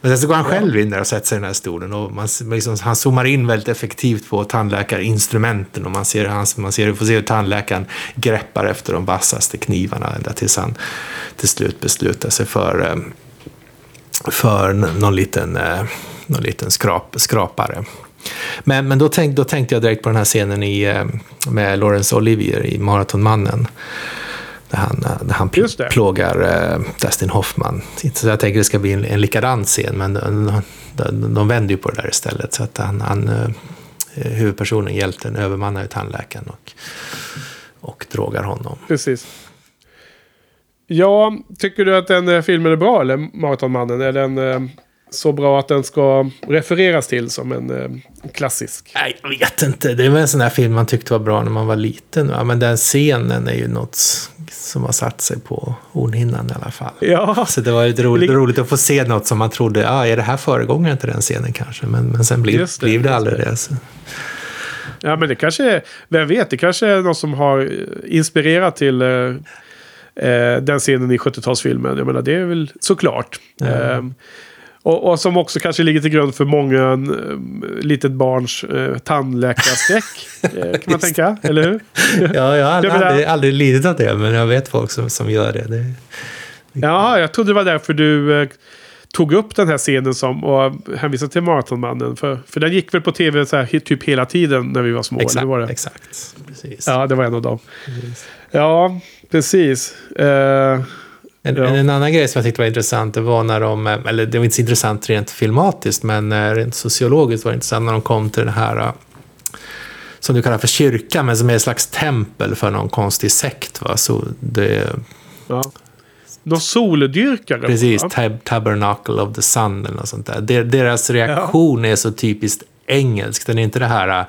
Men sen så går han själv in där och sätter sig i den här stolen och man, liksom, han zoomar in väldigt effektivt på tandläkarinstrumenten och man ser hans, man ser, får se hur tandläkaren greppar efter de vassaste knivarna ända tills han till slut beslutar sig för för någon liten någon liten skrap, skrapare. Men, men då, tänk, då tänkte jag direkt på den här scenen i, med Laurence Olivier i Marathonmannen. Där han, där han plågar uh, Dustin Hoffman. Så jag tänker det ska bli en, en likadan scen, men de, de, de vänder ju på det där istället. Så att han, han, uh, huvudpersonen, hjälten, övermannar ju tandläkaren och, och drogar honom. Precis. Ja, tycker du att den filmen är bra, eller Marathonmannen? Är den uh, så bra att den ska refereras till som en uh, klassisk? Nej, jag vet inte. Det är väl en sån här film man tyckte var bra när man var liten. Ja, men den scenen är ju något... som har satt sig på onhinnan i alla fall. Ja. Så det var ju roligt, roligt att få se något som man trodde, ah, är det här föregångaren till den scenen kanske? Men, men sen blev det, blev det aldrig det. Så. Ja, men det kanske är, vem vet, det kanske är någon som har inspirerat till eh, den scenen i sjuttiotalsfilmen. Jag menar, det är väl såklart. Mm. Eh, och, och som också kanske ligger till grund för många äh, litet barns äh, tandläkarskräck, kan man tänka, eller hur? Ja, jag har aldrig, aldrig, aldrig lidit av det, men jag vet folk som, som gör det. det. Ja, jag trodde det var därför du äh, tog upp den här scenen som, och hänvisade till Marathonmannen. För, för den gick väl på tv så här, typ hela tiden när vi var små. Exakt, var det? exakt. Precis. Ja, det var en av dem. Precis. Ja, precis. Uh, En, ja. en annan grej som jag tyckte var intressant, det var när de, eller det var inte så intressant rent filmatiskt, men rent sociologiskt var det intressant när de kom till den här som du kallar för kyrka, men som är en slags tempel för någon konstig sekt, va? Så det... Ja. De soldyrkare. Precis, tab- Tabernacle of the Sun eller något sånt där. Deras reaktion ja. är så typiskt engelsk. Den är inte det här,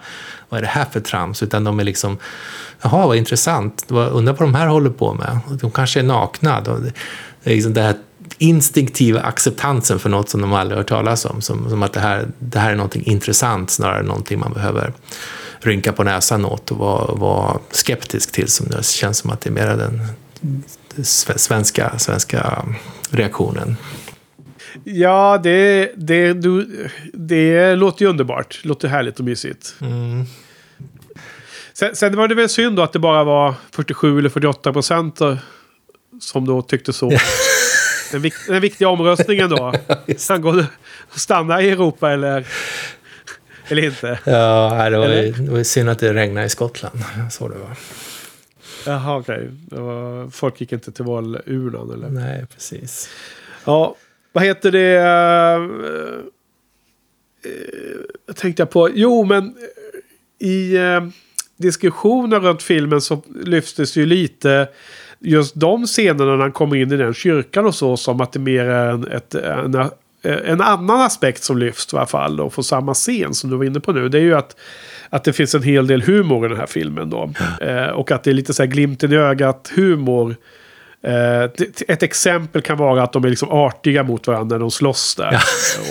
vad är det här för trams, utan de är liksom, jaha, vad intressant. Undrar vad de här håller på med. De kanske är nakna. De, det är liksom den här instinktiva acceptansen för något som de aldrig hört talas om. Som, som att det här, det här är något intressant snarare än någonting man behöver rynka på näsan åt och vara, vara skeptisk till. Som det känns som att det är mer den svenska, svenska reaktionen. Ja, det, det, du, det låter ju underbart. Låter härligt och mysigt. Mm. Sen, sen var det väl synd då att det bara var fyrtiosju eller fyrtioåtta procent som då tyckte så. Den, vik- den viktiga omröstningen då. Sen går det att stanna i Europa eller, eller inte. Ja, det var, ju, det var ju synd att det regnade i Skottland. Så det var. Jaha, okej. Okay. Folk gick inte till valurnan eller? Nej, precis. Ja, vad heter det? Jag tänkte på, jo men i... diskussioner runt filmen så lyftes ju lite just de scenerna när han kommer in i den kyrkan och så, som att det är mer en, ett, en, en annan aspekt som lyfts i alla fall då, för samma scen som du var inne på nu, det är ju att att det finns en hel del humor i den här filmen då. Eh, och att det är lite så här glimten i ögat humor. Ett exempel kan vara att de är liksom artiga mot varandra när de slåss där, ja.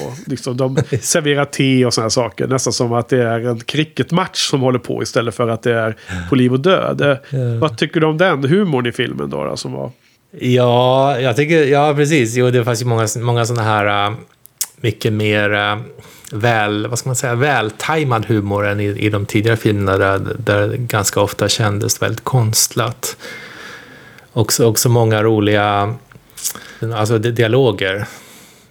Och liksom de serverar te och såna saker, nästan som att det är en cricketmatch som håller på istället för att det är på liv och död. Ja. Vad tycker du om den humorn i filmen då, då som var? Ja, jag tycker, ja precis. Jo, det fanns ju många, många sådana här mycket mer väl, vad ska man säga, vältajmad humor än i, i de tidigare filmerna där, där ganska ofta kändes väldigt konstlat. Också, också många roliga alltså dialoger.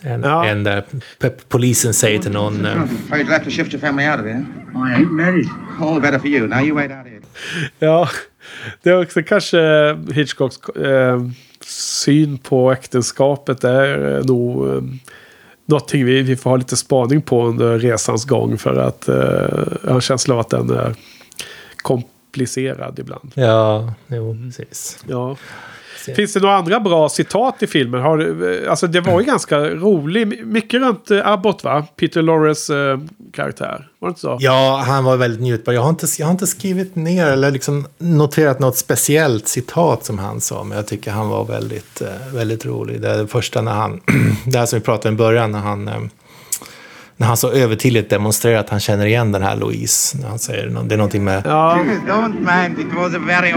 En, ja. En där p- polisen säger till någon... I'm afraid you'll have to shift your family out of here. I ain't married. All the better for you. Now you wait out here. Ja, det är också kanske Hitchcocks eh, syn på äktenskapet är nog eh, någonting vi, vi får ha lite spaning på under resans gång, för att eh, jag har känslan av att den är komp- ibland. Ja, jo, precis. Ja. Finns det några andra bra citat i filmen? Har du, alltså det var ju ganska roligt. Mycket runt Abbott, va? Peter Lorres eh, karaktär. Var det inte så? Ja, han var väldigt njutbar. Jag har inte, jag har inte skrivit ner eller liksom noterat något speciellt citat som han sa, men jag tycker han var väldigt, väldigt rolig. Det, det första när han, det här som vi pratade om i början, när han... när han så övertydligt demonstrerar att han känner igen den här Louise, när han säger det är någonting med ja. Don't mind, it was a very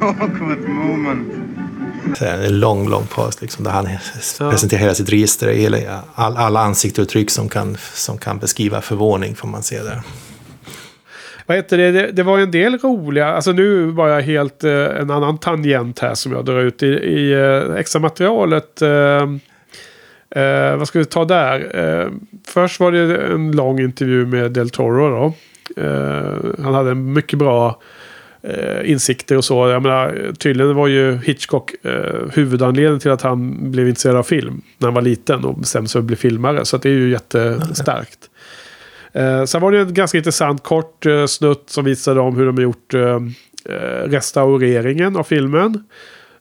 awkward moment. En lång lång paus liksom, där han ja. presenterar hela sitt register, hela all, alla ansiktsuttryck som kan som kan beskriva förvåning får man se där. Vad heter det? det? Det var en del roliga... Alltså nu var jag helt eh, en annan tangent här som jag drar ut i, i eh, extra materialet. Eh, Eh, vad ska vi ta där? Eh, först var det en lång intervju med Del Toro då. Eh, han hade en mycket bra eh, insikter och så. Jag menar, tydligen var ju Hitchcock eh, huvudanledningen till att han blev intresserad av film när han var liten och bestämde sig att bli filmare. Så att det är ju jättestarkt. Eh, sen var det en ganska intressant kort eh, snutt som visade om hur de har gjort eh, restaureringen av filmen.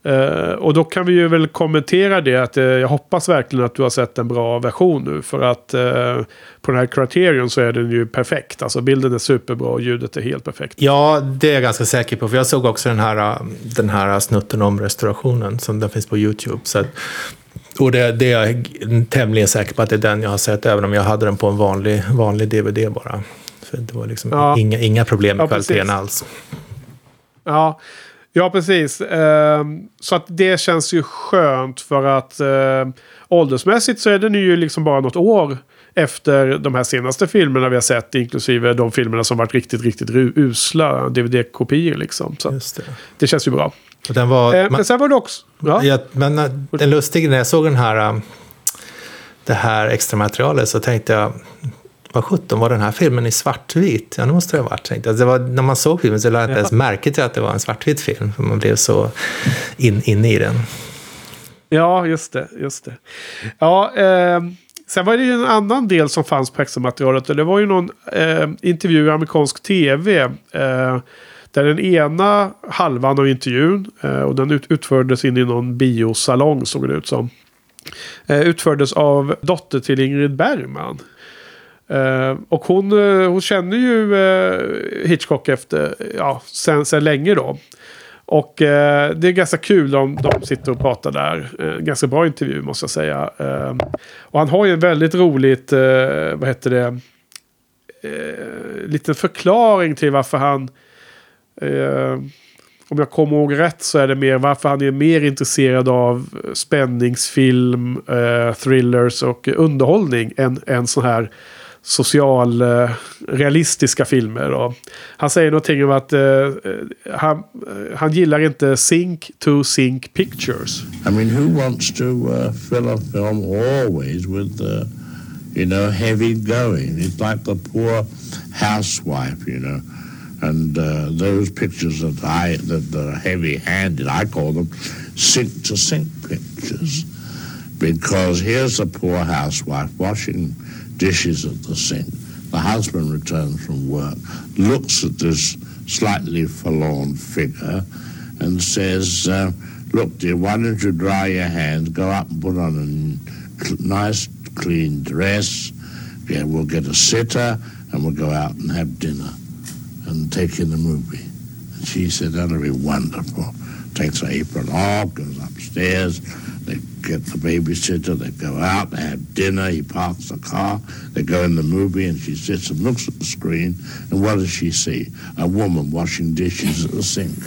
Uh, och då kan vi ju väl kommentera det att uh, jag hoppas verkligen att du har sett en bra version nu, för att uh, på den här Criterion så är den ju perfekt, alltså bilden är superbra och ljudet är helt perfekt. Ja, det är jag ganska säker på, för jag såg också den här, den här snutten om restaurationen som den finns på YouTube, så att, och det, det är jag tämligen säker på att det är den jag har sett, även om jag hade den på en vanlig, vanlig D V D bara, för det var liksom ja. inga, inga problem med ja, kvaliteten alls. Ja, Ja, precis. Så att det känns ju skönt, för att äh, åldersmässigt så är den ju liksom bara något år efter de här senaste filmerna vi har sett, inklusive de filmerna som varit riktigt, riktigt usla D V D-kopior liksom. Så just det. Det känns ju bra. Och den var, äh, man, men sen var det också... Ja. Ja, men den lustiga, när jag såg den här, det här extra materialet, så tänkte jag... sjutton var den här filmen i svartvit. Ja, det måste det ha varit. Tänkte. Alltså det var, när man såg filmen så lade jag inte ens märke till att det var en svartvit film, för man blev så in, inne i den. Ja, just det. Just det. Ja, eh, sen var det ju en annan del som fanns på extramaterialet, och det var ju någon eh, intervju i amerikansk T V eh, där den ena halvan av intervjun eh, och den ut, utfördes in i någon biosalong såg det ut som. Eh, utfördes av dotter till Ingrid Bergman. Uh, och hon, uh, hon känner ju uh, Hitchcock efter ja, sen, sen länge då, och uh, det är ganska kul om de sitter och pratar där, uh, ganska bra intervju måste jag säga, uh, och han har ju en väldigt roligt uh, vad heter det uh, liten förklaring till varför han uh, om jag kommer ihåg rätt så är det mer varför han är mer intresserad av spänningsfilm, uh, thrillers och underhållning än en sån här socialrealistiska filmer då. Han säger någonting om att eh, han, han gillar inte sink to sink pictures. I mean, who wants to uh, fill a film always with uh, you know, heavy going? It's like the poor housewife, you know, and uh, those pictures that I that, that are heavy-handed, I call them sink to sink pictures, because here's a poor housewife washing dishes at the sink. The husband returns from work, looks at this slightly forlorn figure, and says, uh, look, dear, why don't you dry your hands, go up and put on a nice, clean dress, yeah, we'll get a sitter, and we'll go out and have dinner and take in the movie. And she said, that'll be wonderful. Takes her apron off, goes upstairs, they get the babysitter, they go out, they have dinner, he parks the car, they go in the movie, and she sits and looks at the screen, and what does she see? A woman washing dishes at the sink.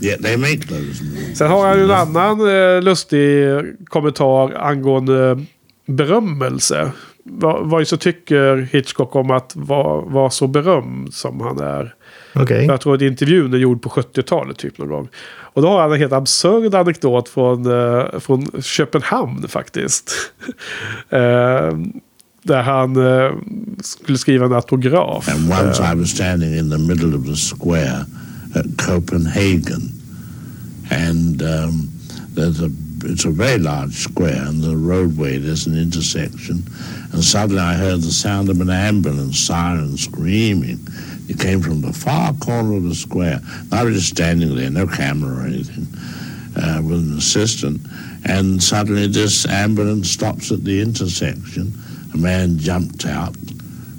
Yeah, they make those movies. Sen har jag ju en annan eh, lustig kommentar angående berömmelse. Va, vad så tycker Hitchcock om att vara var så berömd som han är? Okay. Jag tror att intervjun är gjord på sjuttiotalet typ någon gång. Och då har han en helt absurd anekdot från, eh, från Köpenhamn faktiskt. eh, där han eh, skulle skriva en autograf. And once eh. I was standing in the middle of the square at Copenhagen, and um, there's a it's a very large square, and the roadway, there's an intersection, and suddenly I heard the sound of an ambulance siren screaming. It came from the far corner of the square. I was just standing there, no camera or anything, uh, with an assistant, and suddenly this ambulance stops at the intersection. A man jumped out,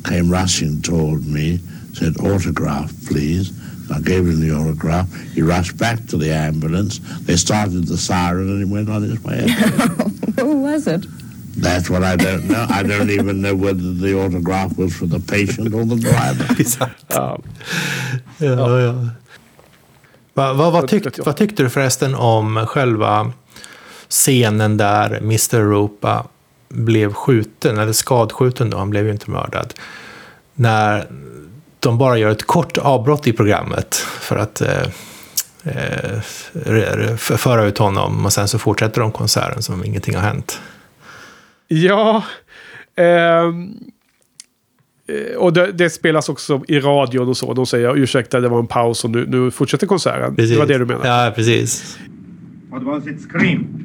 came rushing toward me, said, autograph, please. I gave him the autograph. He rushed back to the ambulance. They started the siren and he went on his way. Who was it? That's what I don't know. I don't even know whether the autograph was for the patient or the driver. Exakt. Ja. Ja, ja. Ja. Va, va, vad, tyck, vad tyckte du förresten om själva scenen där mister Europa blev skjuten, eller skadskjuten då, han blev ju inte mördad, när de bara gör ett kort avbrott i programmet för att eh, föra ut honom, och sen så fortsätter de konserten som om ingenting har hänt. Ja, eh, och det, det spelas också i radion och så. De säger, ursäkta, det var en paus och nu, nu fortsätter konserten. Precis. Det var det du menade. Ja, precis. What was it screamed?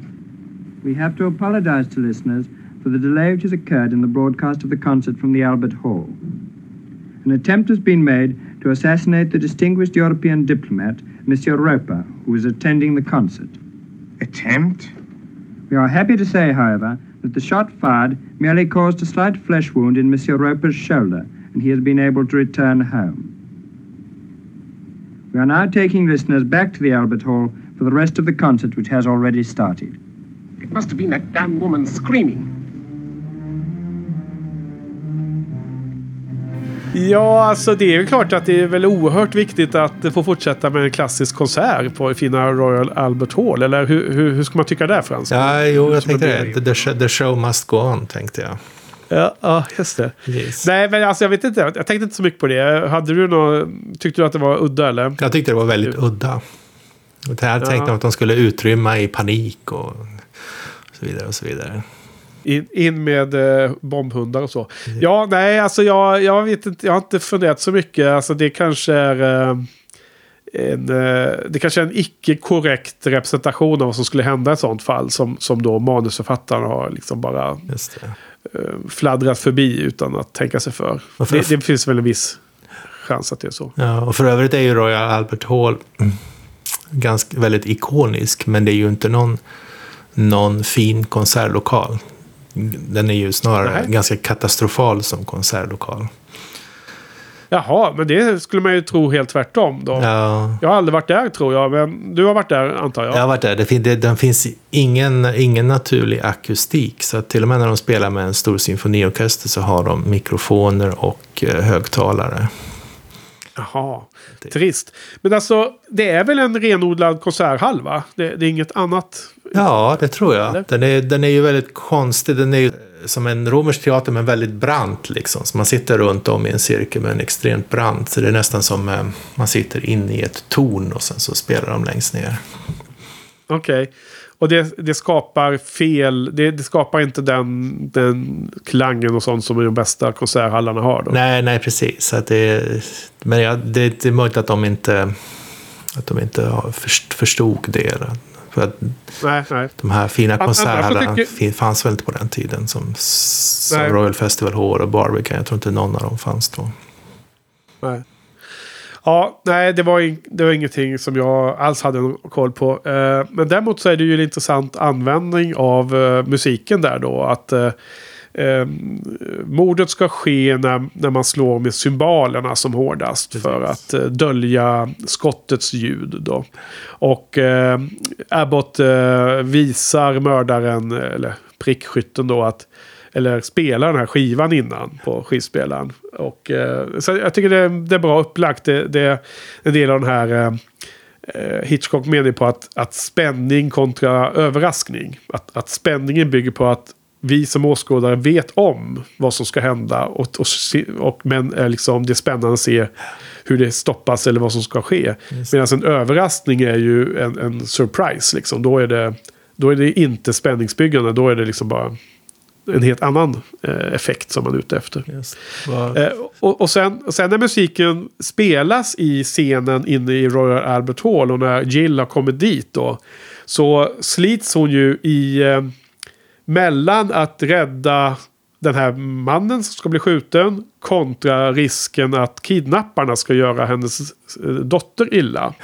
We have to apologize to listeners for the delay which has occurred in the broadcast of the concert from the Albert Hall. An attempt has been made to assassinate the distinguished European diplomat, Monsieur Roper, who is attending the concert. Attempt? We are happy to say, however, that the shot fired merely caused a slight flesh wound in Monsieur Roper's shoulder, and he has been able to return home. We are now taking listeners back to the Albert Hall for the rest of the concert, which has already started. It must have been that damn woman screaming. Ja, alltså det är ju klart att det är väl oerhört viktigt att få fortsätta med en klassisk konsert på fina Royal Albert Hall. Eller hur, hur, hur ska man tycka där, Frans? Ja, jo, jag tänkte det. det. The, the show must go on, tänkte jag. Ja, ja, just det. Yes. Nej, men alltså jag vet inte. Jag tänkte inte så mycket på det. Hade du någon, tyckte du att det var udda, eller? Jag tyckte det var väldigt udda. Jag hade tänkt att de skulle utrymma i panik och så vidare och så vidare. In, in med eh, bombhundar och så. Mm. Ja, nej, alltså jag, jag vet inte, jag har inte funderat så mycket. Alltså det kanske är eh, en, eh, det kanske är en icke-korrekt representation av vad som skulle hända i ett sånt fall, som, som då manusförfattaren har liksom bara Just det. Eh, fladdrat förbi utan att tänka sig för. för det, det finns väl en viss chans att det är så. Ja, och för övrigt är ju Royal Albert Hall ganska väldigt ikonisk, men det är ju inte någon, någon fin konsertlokal. Den är ju snarare Nej. ganska katastrofal som konsertlokal. Jaha, men det skulle man ju tro helt tvärtom då. Ja. Jag har aldrig varit där, tror jag, men du har varit där, antar jag. Jag har varit där. Det fin- det, den finns ingen, ingen naturlig akustik, så att till och med när de spelar med en stor symfoniorkester så har de mikrofoner och eh, högtalare. Jaha, det. Trist. Men alltså, det är väl en renodlad konserthall, va? Det, det är inget annat. Ja, det tror jag. Den är, den är ju väldigt konstig. Den är ju som en romersk teater, men väldigt brant liksom. Så man sitter runt om i en cirkel med en extremt brant. Så det är nästan som eh, man sitter in i ett torn och sen så spelar de längst ner. Okej. Okay. Och det, det skapar fel. Det, det skapar inte den, den klangen och sånt som de bästa konserthallarna har då. Nej, nej, precis. Att det, men ja, det, det är möjligt att de inte, att de inte förstod det. För att nej, nej. de här fina konserthallarna tycker... fanns väl inte på den tiden som, som Royal Festival Hall och Barbican. Jag tror inte någon av dem fanns då. Nej. Ja, nej, det var, in, det var ingenting som jag alls hade koll på. Eh, men däremot så är det ju en intressant användning av eh, musiken där då. Att eh, eh, mordet ska ske när, när man slår med cymbalerna som hårdast. Precis. För att eh, dölja skottets ljud då. Och eh, Abbott eh, visar mördaren, eller prickskytten då, att eller spela den här skivan innan på skivspelaren. Och, eh, så jag tycker det, det är bra upplagt. Det, det är en del av den här eh, Hitchcock menar på att, att spänning kontra överraskning. Att, att spänningen bygger på att vi som åskådare vet om vad som ska hända. Och, och, och, men är liksom, det är spännande att se hur det stoppas eller vad som ska ske. Medan en överraskning är ju en, en surprise. Liksom. Då, är det, då är det inte spänningsbyggande. Då är det liksom bara en helt annan eh, effekt som man är ute efter. Yes. Wow. Eh, och, och, sen, och sen när musiken spelas i scenen inne i Royal Albert Hall och när Jill har kommit dit då, så slits hon ju i eh, mellan att rädda den här mannen som ska bli skjuten kontra risken att kidnapparna ska göra hennes eh, dotter illa.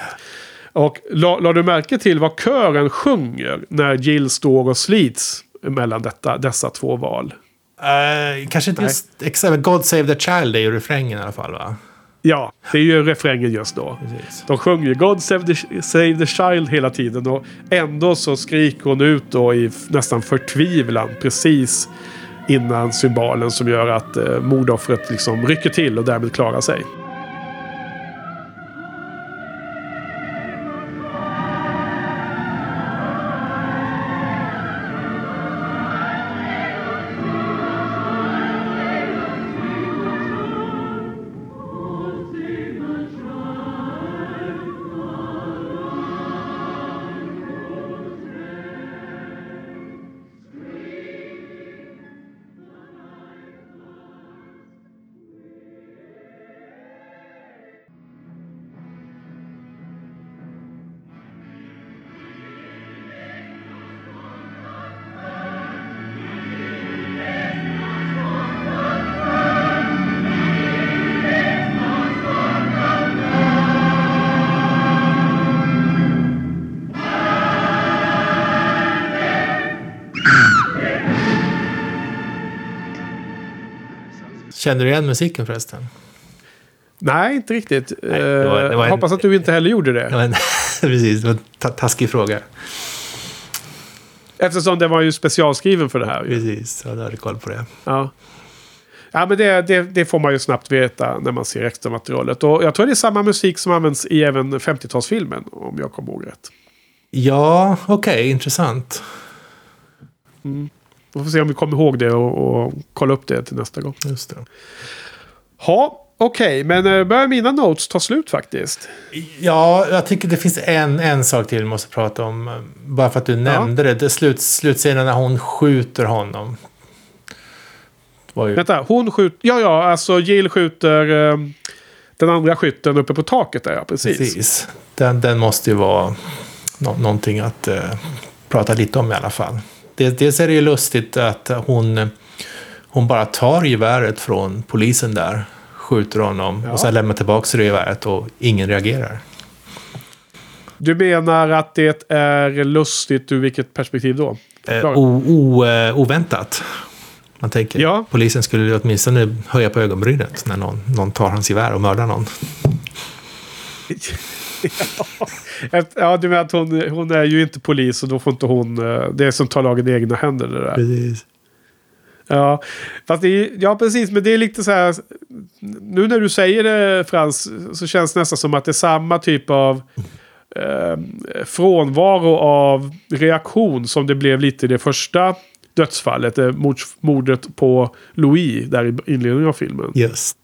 Och la, la du märke till vad kören sjunger när Jill står och slits mellan detta, dessa två val? Uh, kanske inte just exakt. God Save the Child är ju refrängen i alla fall, va? Ja, det är ju refrängen just då. Precis. De sjunger God Save the, Save the Child hela tiden och ändå så skriker hon ut då i nästan förtvivlan precis innan cymbalen som gör att eh, mordoffret liksom rycker till och därmed klarar sig. Känner du igen musiken förresten? Nej, inte riktigt. Nej, det var, det var en, hoppas att du inte heller gjorde det. Det var en, precis, det var en ta- taskig fråga. Eftersom den var ju specialskriven för det här. Precis, jag hade koll på det. Ja, ja men det, det, det får man ju snabbt veta när man ser extra materialet. Och jag tror det är samma musik som används i även femtiotalsfilmen, om jag kommer ihåg rätt. Ja, okej, okay, intressant. Mm. Vi får se om vi kommer ihåg det och, och kolla upp det till nästa gång. Just det. Ja, okej. Okay. Men börjar mina notes ta slut faktiskt? Ja, jag tycker det finns en, en sak till vi måste prata om. Bara för att du ja. nämnde det. det slut, slutscenen när hon skjuter honom. Ju... Vänta, hon skjuter... Ja, ja, alltså Jill skjuter eh, den andra skytten uppe på taket där, ja, precis. Precis. Den, den måste ju vara no- någonting att eh, prata lite om i alla fall. Dels är det ju lustigt att hon, hon bara tar geväret från polisen där, skjuter honom ja. och sen lämnar tillbaka det geväret och ingen reagerar. Du menar att det är lustigt ur vilket perspektiv då? Eh, o, o, oväntat. Man tänker ja. polisen skulle åtminstone höja på ögonbrynet när någon, någon tar hans gevär och mördar någon. Ja. Ja, du menar att hon, hon är ju inte polis och då får inte hon, det är som tar lagen i egna händer det där. Precis. Ja, fast det är, ja precis, men det är lite så här, nu när du säger det Frans så känns det nästan som att det är samma typ av eh, frånvaro av reaktion som det blev lite i det första dödsfallet, mordet på Louis där i inledningen av filmen. Just,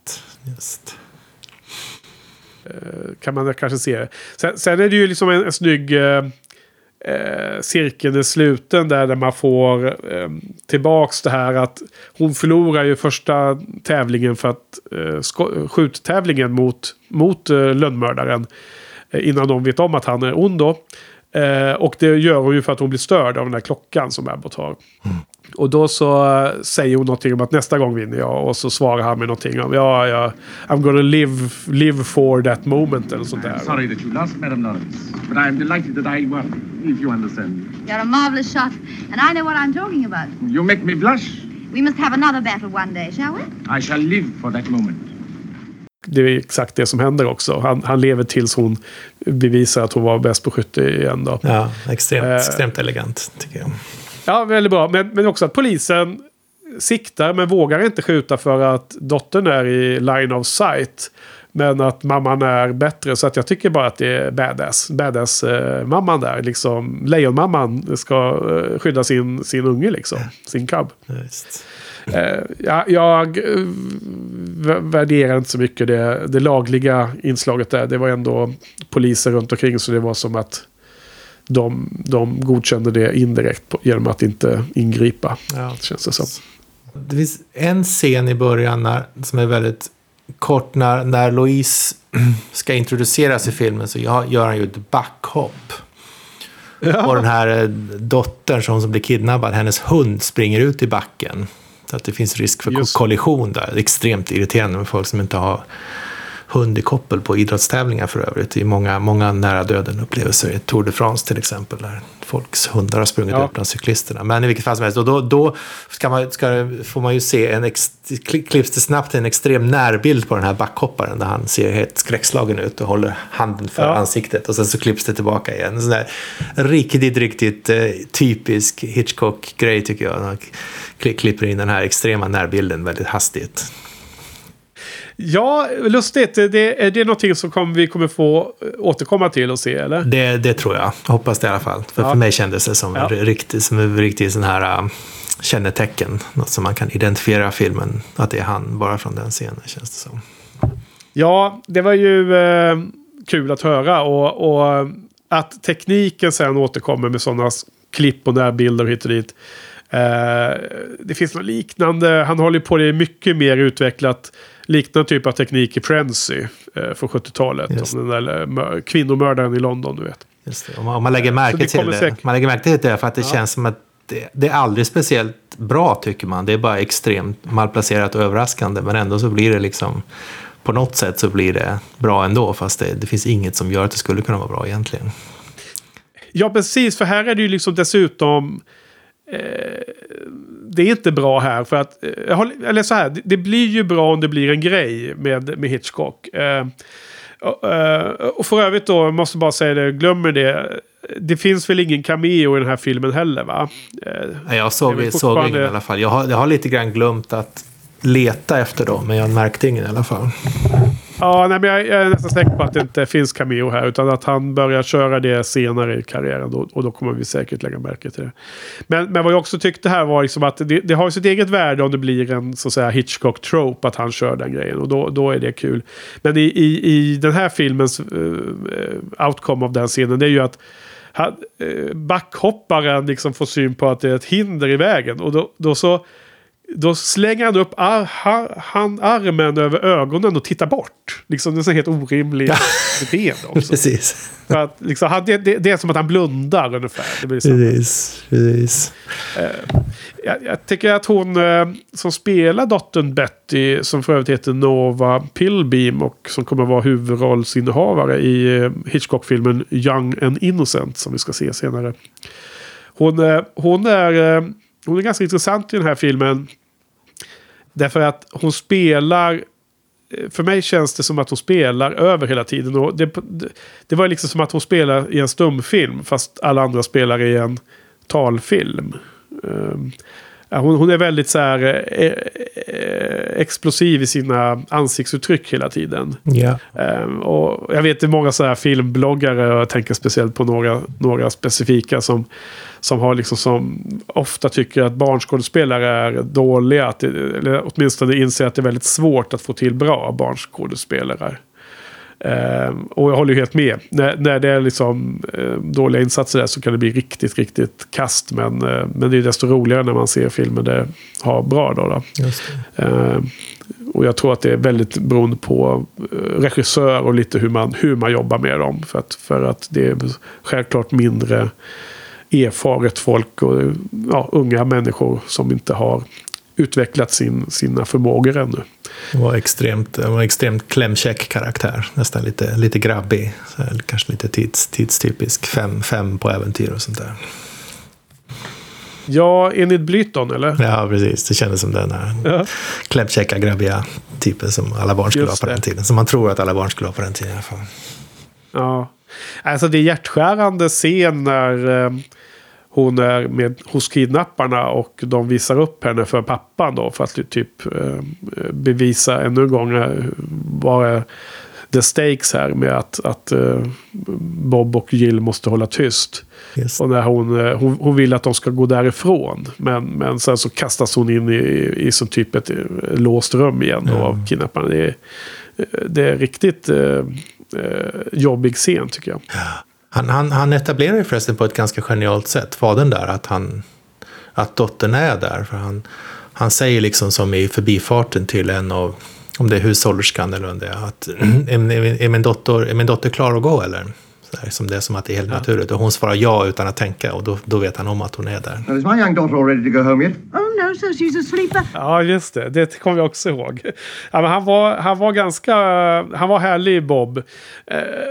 just. Kan man kanske se det. Sen, sen är det ju liksom en, en snygg eh, cirkel i sluten där, där man får eh, tillbaks det här att hon förlorar ju första tävlingen för att eh, sko- skjuttävlingen mot, mot eh, lönnmördaren eh, innan de vet om att han är ond då. Eh, och det gör hon ju för att hon blir störd av den här klockan som Abbott har. Mm. Och då så säger hon någonting om att nästa gång vinner jag. Och så svarar han med någonting om ja, ja, I'm gonna live, live for that moment eller sånt där. I'm sorry that you lost, Madam Lawrence. But I'm delighted that I won, if you understand me. You're a marvelous shot, and I know what I'm talking about. You make me blush. We must have another battle one day, shall we? I shall live for that moment. Det är exakt det som händer också. Han, han lever tills hon bevisar att hon var bäst på skytte igen då. Ja, extremt, eh, extremt elegant tycker jag. Ja, väldigt bra. Men, men också att polisen siktar men vågar inte skjuta för att dottern är i line of sight. Men att mamman är bättre. Så att jag tycker bara att det är badass. Badass eh, mamman där. Liksom, lejonmamman ska eh, skydda sin, sin unge liksom. Sin cub. Just. Eh, jag, jag värderar inte så mycket det, det lagliga inslaget där. Det var ändå poliser runt omkring så det var som att De, de godkände det indirekt på, genom att inte ingripa. Ja. Känns det som. Det finns en scen i början när, som är väldigt kort när, när Louise ska introduceras i filmen så gör han ju ett backhopp. Ja. Och den här dottern som, som blir kidnappad, hennes hund springer ut i backen. Så att det finns risk för Just. kollision där. Extremt irriterande med folk som inte har hund i koppel på idrottstävlingar för övrigt. I många, många nära döden upplevelser. Tour de France till exempel där folks hundar har sprungit ja. ut bland cyklisterna. Men i vilket fall som helst. Och då, då ska man, ska, får man ju se en ex, klipps det snabbt en extrem närbild på den här backhopparen där han ser helt skräckslagen ut och håller handen för ja. ansiktet. Och sen så klipps det tillbaka igen. En sån där riktigt, riktigt eh, typisk Hitchcock-grej tycker jag. Han klipper in den här extrema närbilden väldigt hastigt. Ja, lustigt. Det, det är någonting som kommer, vi kommer få återkomma till och se, eller? Det, det tror jag. Hoppas det i alla fall. För, ja. för mig kändes det som ja. en riktig, som en riktig sån här um, kännetecken. Något som man kan identifiera filmen. Att det är han, bara från den scenen känns det som. Ja, det var ju eh, kul att höra. Och, och att tekniken sen återkommer med sådana klipp och närbilder och hit och dit. Eh, det finns något liknande. Han håller på det mycket mer utvecklat. Liknande typ av teknik i Frenzy eh, från sjuttiotalet. Den där mör- kvinnomördaren i London, du vet. Just det. Om, man, om man lägger märke eh, till det. Säkert... Man lägger märke till det för att det ja. känns som att det, det är aldrig speciellt bra tycker man. Det är bara extremt malplacerat och överraskande. Men ändå så blir det liksom... På något sätt så blir det bra ändå. Fast det, det finns inget som gör att det skulle kunna vara bra egentligen. Ja, precis. För här är det ju liksom dessutom... det är inte bra här för att, eller så här, det blir ju bra om det blir en grej med, med Hitchcock och för övrigt då måste bara säga det, glömmer det det finns väl ingen cameo i den här filmen heller va? Jag såg, fortfarande... såg ingen i alla fall, jag har, jag har lite grann glömt att leta efter dem men jag märkte ingen i alla fall. Ja, nej, men jag är nästan säker på att det inte finns cameo här utan att han börjar köra det senare i karriären då, och då kommer vi säkert lägga märke till det. Men, men vad jag också tyckte här var liksom att det, det har sitt eget värde om det blir en så att säga Hitchcock-trope att han kör den grejen och då, då är det kul. Men i, i, i den här filmens uh, outcome av den scenen det är ju att han, uh, backhopparen liksom får syn på att det är ett hinder i vägen och då, då så då slänger han upp ar- har- han armen över ögonen och tittar bort. Liksom, det är så helt orimligt ben också. Precis. För att, liksom, han, det, det är som att han blundar ungefär. Det blir precis, precis. Uh, jag, jag tycker att hon uh, som spelar dottern Betty, som för övrigt heter Nova Pilbeam och som kommer att vara huvudrollsinnehavare i uh, Hitchcock-filmen Young and Innocent som vi ska se senare. Hon, uh, hon är... Uh, Hon är ganska intressant i den här filmen därför att hon spelar, för mig känns det som att hon spelar över hela tiden och det, det var liksom som att hon spelar i en stumfilm fast alla andra spelar i en talfilm. Hon, hon är väldigt så här explosiv i sina ansiktsuttryck hela tiden. Yeah. Och jag vet det är många så här filmbloggare och jag tänker speciellt på några, några specifika som som har liksom som ofta tycker att barnskådespelare är dåliga att, eller åtminstone inser att det är väldigt svårt att få till bra barnskådespelare. Eh, och jag håller ju helt med. När, när det är liksom eh, dåliga insatser där så kan det bli riktigt riktigt kast men, eh, men det är desto roligare när man ser filmer där har bra då, då. Just det. Eh, och jag tror att det är väldigt beroende på regissör och lite hur man hur man jobbar med dem för att för att det är självklart mindre erfaret folk och ja, unga människor som inte har utvecklat sin, sina förmågor ännu. Det var extremt, det var extremt klämkäck karaktär. Nästan lite, lite grabbig. Så här, kanske lite tids, tidstypisk. Fem, fem på äventyr och sånt där. Ja, enligt Blyton, eller? Ja, precis. Det kändes som den här ja. klämkäcka, grabbiga typen som alla barn skulle Just ha på det. den tiden. Som man tror att alla barn skulle ha på den tiden i alla fall. Ja. Alltså det är hjärtskärande scen när eh, hon är med hos kidnapparna och de visar upp henne för pappan då för att typ eh, bevisa ännu en gång bara the stakes här med att, att eh, Bob och Jill måste hålla tyst. Yes. Och när hon, hon, hon vill att de ska gå därifrån men, men sen så kastas hon in i, i, i som typ ett låst rum igen då, mm. av kidnapparna. Det är, det är riktigt eh, jobbig scen tycker jag. Han, han, han etablerar ju förresten på ett ganska genialt sätt fadern där, att, han, att dottern är där. För han, han säger liksom som i förbifarten till en av, om det är hushållerskan eller om det är, att är, är, min dotter, är min dotter klar att gå eller? Så där, som det är som att det är helt ja. naturligt. Och hon svarar ja utan att tänka och då, då vet han om att hon är där. Is my young daughter already to go home yet? Oh no, so she's asleep. Ja just det, det kommer jag också ihåg. Ja, men han, var, han var ganska, han var härlig Bob. Eh,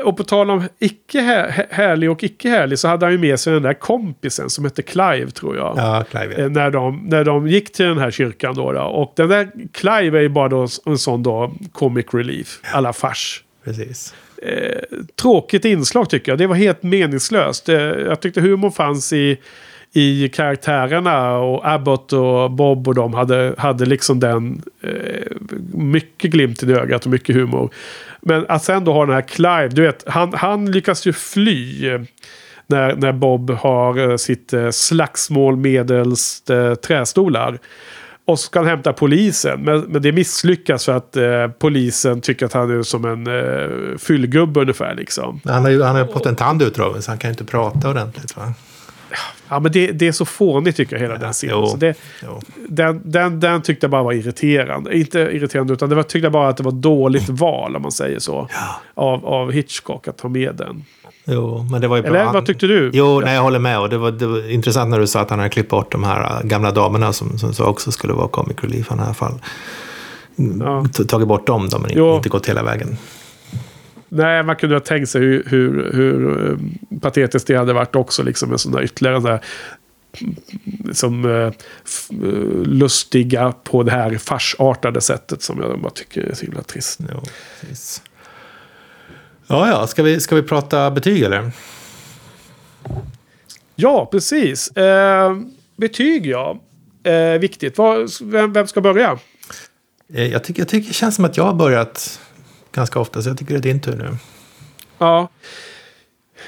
och på tal om icke här, härlig och icke härlig så hade han ju med sig den där kompisen som hette Clive tror jag. Ja, Clive. Ja. Eh, när, de, när de gick till den här kyrkan då, då. Och den där Clive är ju bara då, en sån då comic relief. Ja. À la fars. Precis. Eh, tråkigt inslag tycker jag. Det var helt meningslöst. Eh, jag tyckte humorn fanns i, i karaktärerna och Abbott och Bob och de hade, hade liksom den eh, mycket glimt i ögat och mycket humor. Men att sen då ha den här Clive, du vet, han, han lyckas ju fly när, när Bob har sitt slagsmål medelst eh, trästolar. Och så ska han hämta polisen. Men, men det misslyckas för att eh, polisen tycker att han är som en eh, fyllgubbe ungefär. Liksom. Han har ju han har fått en tand utdragen så han kan ju inte prata ordentligt va? Ja men det, det är så fånigt tycker jag hela ja, den scenen. Så det, den, den, den tyckte jag bara var irriterande. Inte irriterande utan det var, tyckte jag bara att det var dåligt val om man säger så. Ja. Av, av Hitchcock att ta med den. Jo, men det var ju bra. Eller vad tyckte du? Jo, nej, jag håller med. Och det var, det var intressant när du sa att han hade klippt bort de här gamla damerna som, som så också skulle vara comic relief i alla fall. Ja. Tagit bort dem då, men jo. inte gått hela vägen. Nej, man kunde ha tänkt sig hur, hur, hur patetiskt det hade varit också. Liksom en sån där ytterligare där, som, uh, f- lustiga på det här farsartade sättet som jag bara tycker är så himla trist. Jo, precis. Ja, ja. Ska vi, ska vi prata betyg eller? Ja, precis. Eh, betyg, ja. Eh, viktigt. Var, vem, vem ska börja? Eh, jag tycker, jag tycker, det känns som att jag har börjat ganska ofta, så jag tycker det är din tur nu. Ja.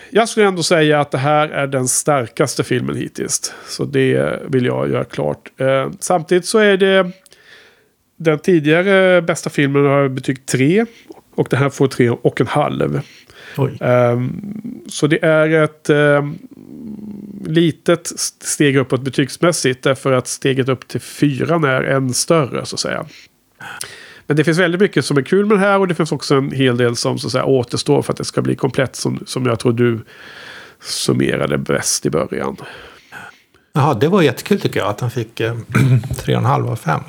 Jag skulle ändå säga att det här är den starkaste filmen hittills. Så det vill jag göra klart. Eh, samtidigt så är det den tidigare bästa filmen har betyg tre. Och det här får tre och en halv. Oj. Um, så det är ett um, litet steg uppåt betygsmässigt. Därför att steget upp till fyran är än större så att säga. Men det finns väldigt mycket som är kul med det här. Och det finns också en hel del som så att säga, återstår för att det ska bli komplett. Som, som jag tror du summerade bäst i början. Jaha, det var jättekul tycker jag. Att han fick eh, tre och en halv av fem.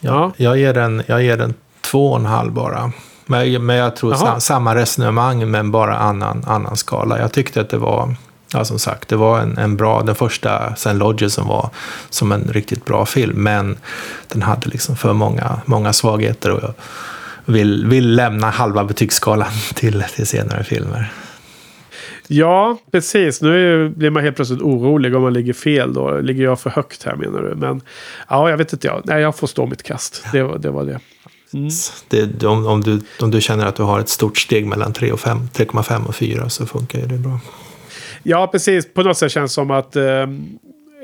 Jag, ja. jag ger den... Jag ger den två och en halv bara. Men, men jag tror sam, samma resonemang men bara annan, annan skala. Jag tyckte att det var, ja, som sagt, det var en, en bra, den första Saint Lodger som var som en riktigt bra film, men den hade liksom för många, många svagheter och jag vill, vill lämna halva betygsskalan till, till senare filmer. Ja, precis. Nu blir man helt plötsligt orolig om man ligger fel då. Ligger jag för högt här menar du? Men ja, jag vet inte jag. Nej, jag får stå mitt kast. Det var det. Var det. Mm. Det, om, om, du, om du känner att du har ett stort steg mellan tre och fem, tre komma fem och fyra så funkar det bra. Ja, precis. På något sätt känns det som att eh,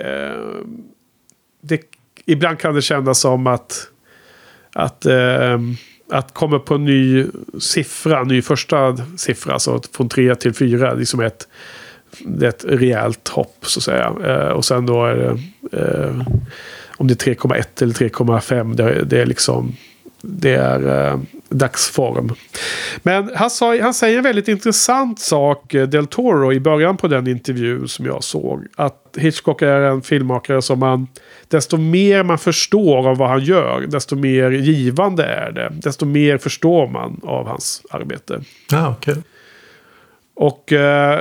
eh, det, ibland kan det kännas som att att, eh, att komma på en ny siffra, en ny första siffra, alltså från tre till fyra, liksom ett, det är ett rejält hopp så att säga. Eh, och sen då är det eh, om det är tre komma ett eller tre komma fem, det, det är liksom det är eh, dagsform. Men han, sa, han säger en väldigt intressant sak, Del Toro, i början på den intervju som jag såg. Att Hitchcock är en filmmakare som man, desto mer man förstår av vad han gör, desto mer givande är det. Desto mer förstår man av hans arbete. Ja, ah, okej. Okay. Och eh,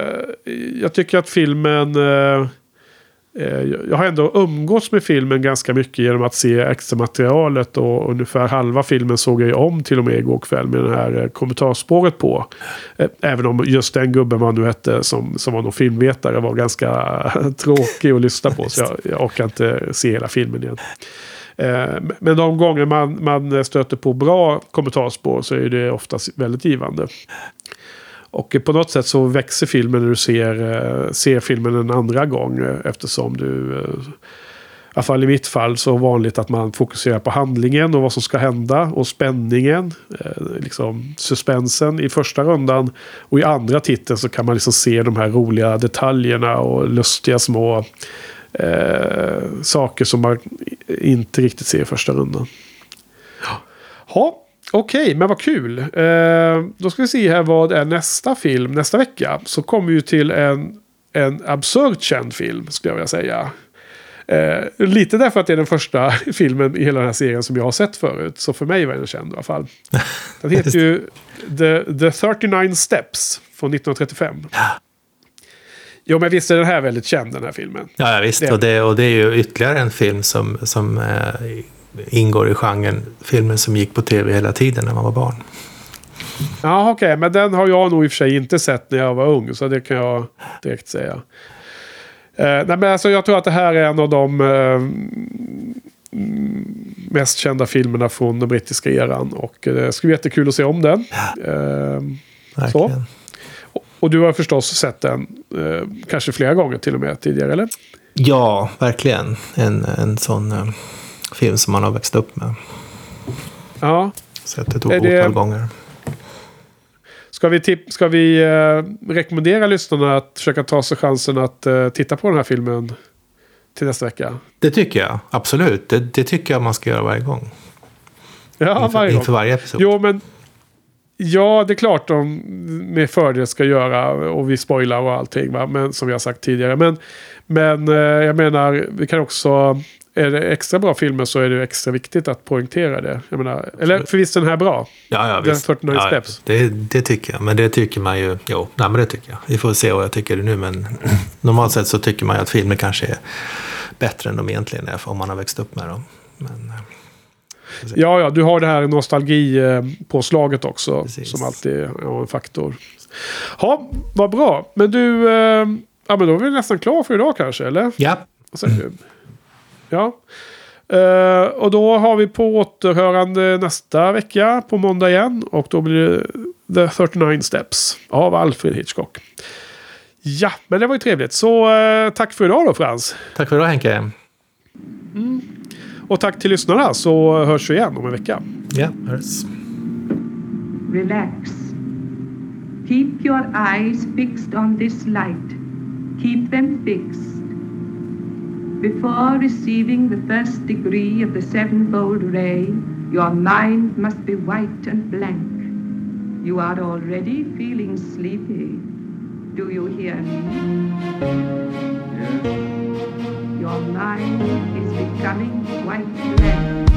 jag tycker att filmen... Eh, jag har ändå umgåtts med filmen ganska mycket genom att se extra materialet, och ungefär halva filmen såg jag om till och med igår kväll med det här kommentarspåret på. Även om just den gubben man nu hette som, som var någon filmvetare var ganska tråkig att lyssna på, så jag, jag orkar inte se hela filmen igen. Men de gånger man, man stöter på bra kommentarspår så är det oftast väldigt givande. Och på något sätt så växer filmen när du ser, ser filmen en andra gång, eftersom du, i alla fall i mitt fall, så vanligt att man fokuserar på handlingen och vad som ska hända och spänningen, liksom suspensen i första rundan, och i andra titeln så kan man liksom se de här roliga detaljerna och lustiga små eh, saker som man inte riktigt ser i första rundan. Ja. Ha. Okej, okay, men vad kul. Eh, då ska vi se här vad är nästa film nästa vecka. Så kommer vi till en, en absurd känd film, skulle jag vilja säga. Eh, lite därför att det är den första filmen i hela den här serien som jag har sett förut. Så för mig var den känd i alla fall. Den heter ju The, The trettionio Steps från nittonhundratrettiofem. Jo, men visst är den här väldigt känd, den här filmen. Ja, ja visst. Det är... Och, det, och det är ju ytterligare en film som... som eh... ingår i genren filmen som gick på tv hela tiden när man var barn. Ja, okej, okay, men den har jag nog i och för sig inte sett när jag var ung, så det kan jag direkt säga. Eh, nej, men alltså, jag tror att det här är en av de eh, mest kända filmerna från den brittiska eran, och eh, det ska bli jättekul att se om den. Eh, så. Och, och du har förstås sett den eh, kanske flera gånger till och med tidigare, eller? Ja, verkligen. En, en sån... Eh... film som man har växt upp med. Ja. Sett ett otal det... gånger. Ska vi, tip... Ska vi eh, rekommendera lyssnarna att försöka ta sig chansen att eh, titta på den här filmen till nästa vecka? Det tycker jag, absolut. Det, det tycker jag man ska göra varje gång. Ja, inför, varje gång. Inför varje episod. Jo, men... Ja, det är klart de med fördel ska göra, och vi spoilar och allting, va? Men, som jag sagt tidigare. Men, men eh, jag menar, vi kan också... Är det extra bra filmer så är det extra viktigt att poängtera det. Jag menar, eller för visst är den här bra? Ja, ja visst. Ja, steps. Det, det tycker jag. Men det tycker man ju... Jo, nej, men det tycker jag. Vi får se vad jag tycker nu. Men normalt sett så tycker man ju att filmer kanske är bättre än de egentligen är, om man har växt upp med dem. Men, ja, ja. Du har det här nostalgipåslaget också. Precis. Som alltid är ja, en faktor. Ja, vad bra. Men du... Eh, ja, men då är vi nästan klar för idag kanske, eller? Ja. Och sen, mm. Ja, uh, och då har vi på återhörande nästa vecka på måndag igen, och då blir det The trettionio Steps av Alfred Hitchcock. Ja, men det var ju trevligt. Så uh, tack för idag då, Frans. Tack för idag, Henke. Mm. Och tack till lyssnarna, så hörs vi igen om en vecka. Ja, yeah, hörs. Relax. Keep your eyes fixed on this light. Keep them fixed. Before receiving the first degree of the sevenfold ray, your mind must be white and blank. You are already feeling sleepy. Do you hear me? Yes. Your mind is becoming white blank.